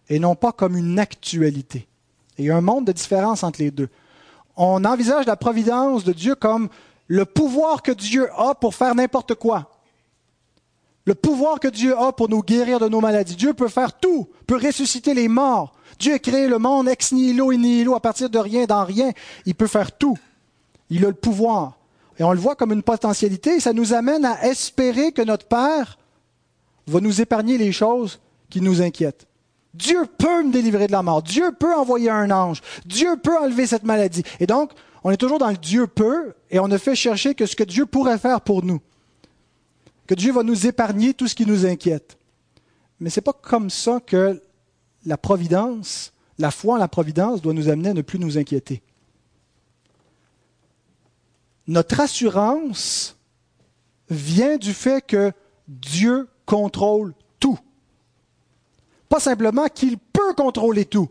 et non pas comme une actualité. Et il y a un monde de différence entre les deux. On envisage la providence de Dieu comme le pouvoir que Dieu a pour faire n'importe quoi. Le pouvoir que Dieu a pour nous guérir de nos maladies. Dieu peut faire tout, peut ressusciter les morts. Dieu a créé le monde ex nihilo et nihilo, à partir de rien, dans rien. Il peut faire tout. Il a le pouvoir. Et on le voit comme une potentialité. Et ça nous amène à espérer que notre Père va nous épargner les choses qui nous inquiètent. Dieu peut me délivrer de la mort. Dieu peut envoyer un ange. Dieu peut enlever cette maladie. Et donc, on est toujours dans le Dieu peut et on ne fait chercher que ce que Dieu pourrait faire pour nous. Que Dieu va nous épargner tout ce qui nous inquiète. Mais ce n'est pas comme ça que la providence, la foi en la providence doit nous amener à ne plus nous inquiéter. Notre assurance vient du fait que Dieu contrôle tout. Pas simplement qu'il peut contrôler tout,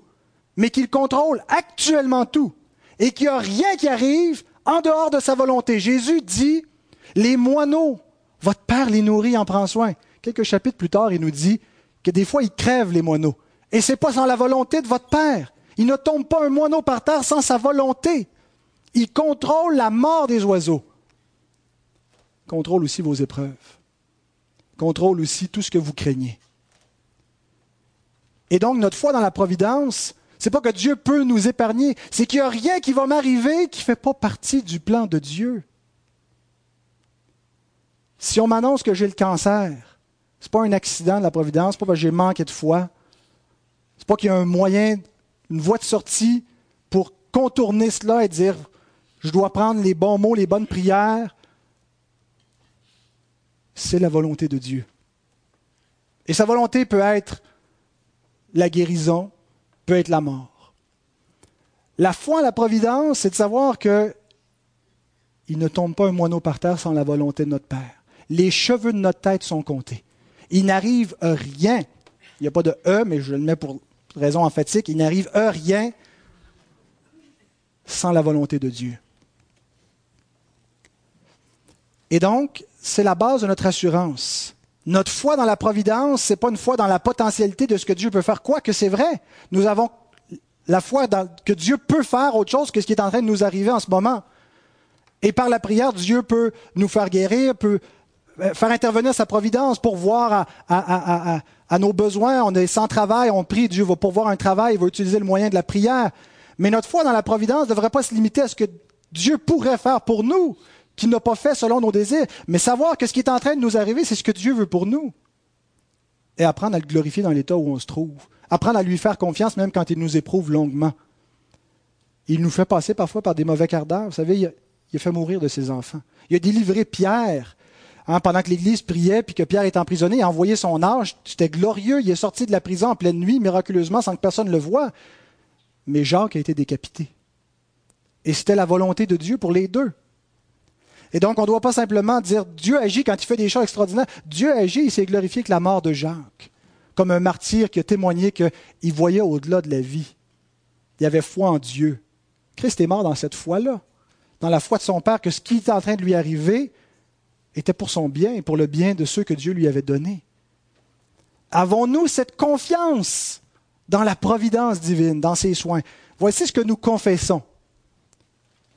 mais qu'il contrôle actuellement tout et qu'il n'y a rien qui arrive en dehors de sa volonté. Jésus dit, les moineaux, votre Père les nourrit, en prend soin. Quelques chapitres plus tard, il nous dit que des fois, ils crèvent les moineaux. Et ce n'est pas sans la volonté de votre Père. Il ne tombe pas un moineau par terre sans sa volonté. Il contrôle la mort des oiseaux. Il contrôle aussi vos épreuves. Il contrôle aussi tout ce que vous craignez. Et donc, notre foi dans la providence, ce n'est pas que Dieu peut nous épargner, c'est qu'il n'y a rien qui va m'arriver qui ne fait pas partie du plan de Dieu. Si on m'annonce que j'ai le cancer, Ce n'est pas un accident de la providence, ce n'est pas parce que j'ai manqué de foi. Ce n'est pas qu'il y a un moyen, une voie de sortie pour contourner cela et dire je dois prendre les bons mots, les bonnes prières. C'est la volonté de Dieu. Et sa volonté peut être la guérison, peut être la mort. La foi en la providence, c'est de savoir que il ne tombe pas un moineau par terre sans la volonté de notre Père. Les cheveux de notre tête sont comptés. Il n'arrive rien. Il n'y a pas de « e », mais je le mets pour raison emphatique. Il n'arrive rien sans la volonté de Dieu. Et donc, c'est la base de notre assurance. Notre foi dans la providence, ce n'est pas une foi dans la potentialité de ce que Dieu peut faire. Quoique c'est vrai, nous avons la foi que Dieu peut faire autre chose que ce qui est en train de nous arriver en ce moment. Et par la prière, Dieu peut nous faire guérir, peut faire intervenir sa providence, pourvoir à nos besoins. On est sans travail, on prie, Dieu va pourvoir un travail, il va utiliser le moyen de la prière. Mais notre foi dans la providence ne devrait pas se limiter à ce que Dieu pourrait faire pour nous, qu'il n'a pas fait selon nos désirs. Mais savoir que ce qui est en train de nous arriver, c'est ce que Dieu veut pour nous. Et apprendre à le glorifier dans l'état où on se trouve. Apprendre à lui faire confiance même quand il nous éprouve longuement. Il nous fait passer parfois par des mauvais quarts d'heure. Vous savez, il a fait mourir de ses enfants. Il a délivré Pierre pendant que l'Église priait puis que Pierre est emprisonné. Il a envoyé son ange. C'était glorieux. Il est sorti de la prison en pleine nuit, miraculeusement, sans que personne le voie. Mais Jacques a été décapité. Et c'était la volonté de Dieu pour les deux. Et donc, on ne doit pas simplement dire « Dieu agit quand il fait des choses extraordinaires ». Dieu agit, il s'est glorifié avec la mort de Jacques, comme un martyr qui a témoigné qu'il voyait au-delà de la vie. Il avait foi en Dieu. Christ est mort dans cette foi-là, dans la foi de son Père, que ce qui était en train de lui arriver était pour son bien et pour le bien de ceux que Dieu lui avait donnés. Avons-nous cette confiance dans la providence divine, dans ses soins? Voici ce que nous confessons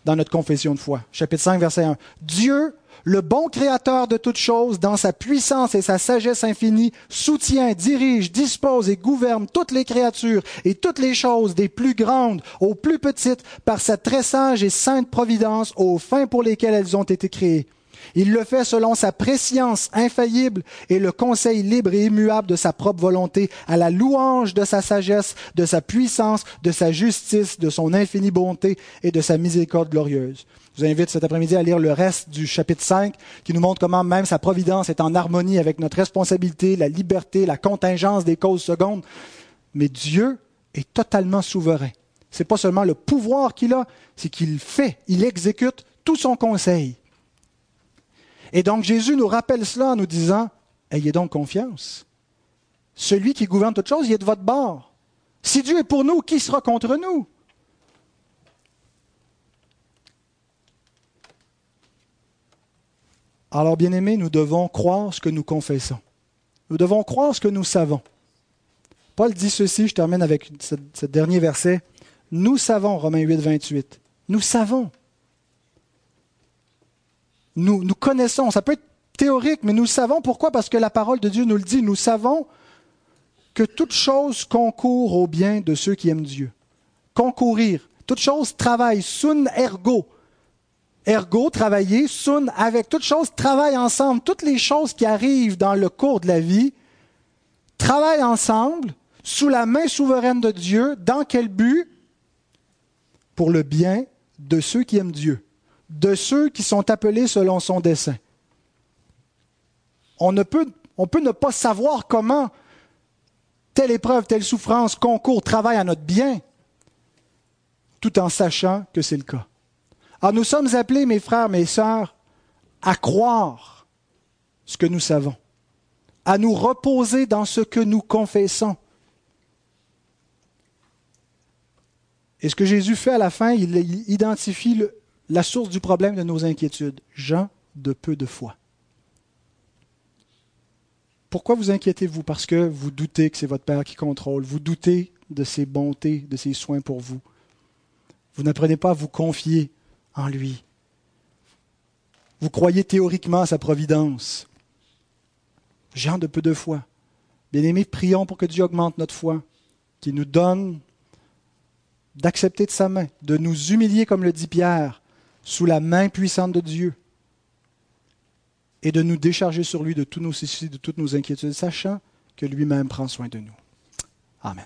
dans notre confession de foi. Chapitre 5, verset 1. « Dieu, le bon créateur de toutes choses, dans sa puissance et sa sagesse infinie, soutient, dirige, dispose et gouverne toutes les créatures et toutes les choses, des plus grandes aux plus petites, par sa très sage et sainte providence, aux fins pour lesquelles elles ont été créées. Il le fait selon sa préscience infaillible et le conseil libre et immuable de sa propre volonté, à la louange de sa sagesse, de sa puissance, de sa justice, de son infinie bonté et de sa miséricorde glorieuse. » Je vous invite cet après-midi à lire le reste du chapitre 5 qui nous montre comment même sa providence est en harmonie avec notre responsabilité, la liberté, la contingence des causes secondes. Mais Dieu est totalement souverain. Ce n'est pas seulement le pouvoir qu'il a, c'est qu'il fait, il exécute tout son conseil. Et donc, Jésus nous rappelle cela en nous disant « Ayez donc confiance. Celui qui gouverne toutes choses, il est de votre bord. Si Dieu est pour nous, qui sera contre nous? » Alors, bien-aimés, nous devons croire ce que nous confessons. Nous devons croire ce que nous savons. Paul dit ceci, je termine avec ce dernier verset. « Nous savons, Romains 8, 28, nous savons. » Nous connaissons, ça peut être théorique, mais nous savons pourquoi, parce que la parole de Dieu nous le dit. Nous savons que toute chose concourt au bien de ceux qui aiment Dieu. Concourir, toute chose travaille, sun ergo. Ergo, travailler, sun avec, toute chose travaille ensemble. Toutes les choses qui arrivent dans le cours de la vie travaillent ensemble, sous la main souveraine de Dieu. Dans quel but? Pour le bien de ceux qui aiment Dieu, de ceux qui sont appelés selon son dessein. On peut ne pas savoir comment telle épreuve, telle souffrance, concours, travaille à notre bien, tout en sachant que c'est le cas. Alors nous sommes appelés, mes frères, mes sœurs, à croire ce que nous savons, à nous reposer dans ce que nous confessons. Et ce que Jésus fait à la fin, il identifie la source du problème de nos inquiétudes, gens de peu de foi. Pourquoi vous inquiétez-vous? Parce que vous doutez que c'est votre Père qui contrôle. Vous doutez de ses bontés, de ses soins pour vous. Vous n'apprenez pas à vous confier en lui. Vous croyez théoriquement à sa providence. Gens de peu de foi. Bien-aimés, prions pour que Dieu augmente notre foi, qu'il nous donne d'accepter de sa main, de nous humilier, comme le dit Pierre, sous la main puissante de Dieu, et de nous décharger sur lui de tous nos soucis, de toutes nos inquiétudes, sachant que lui-même prend soin de nous. Amen.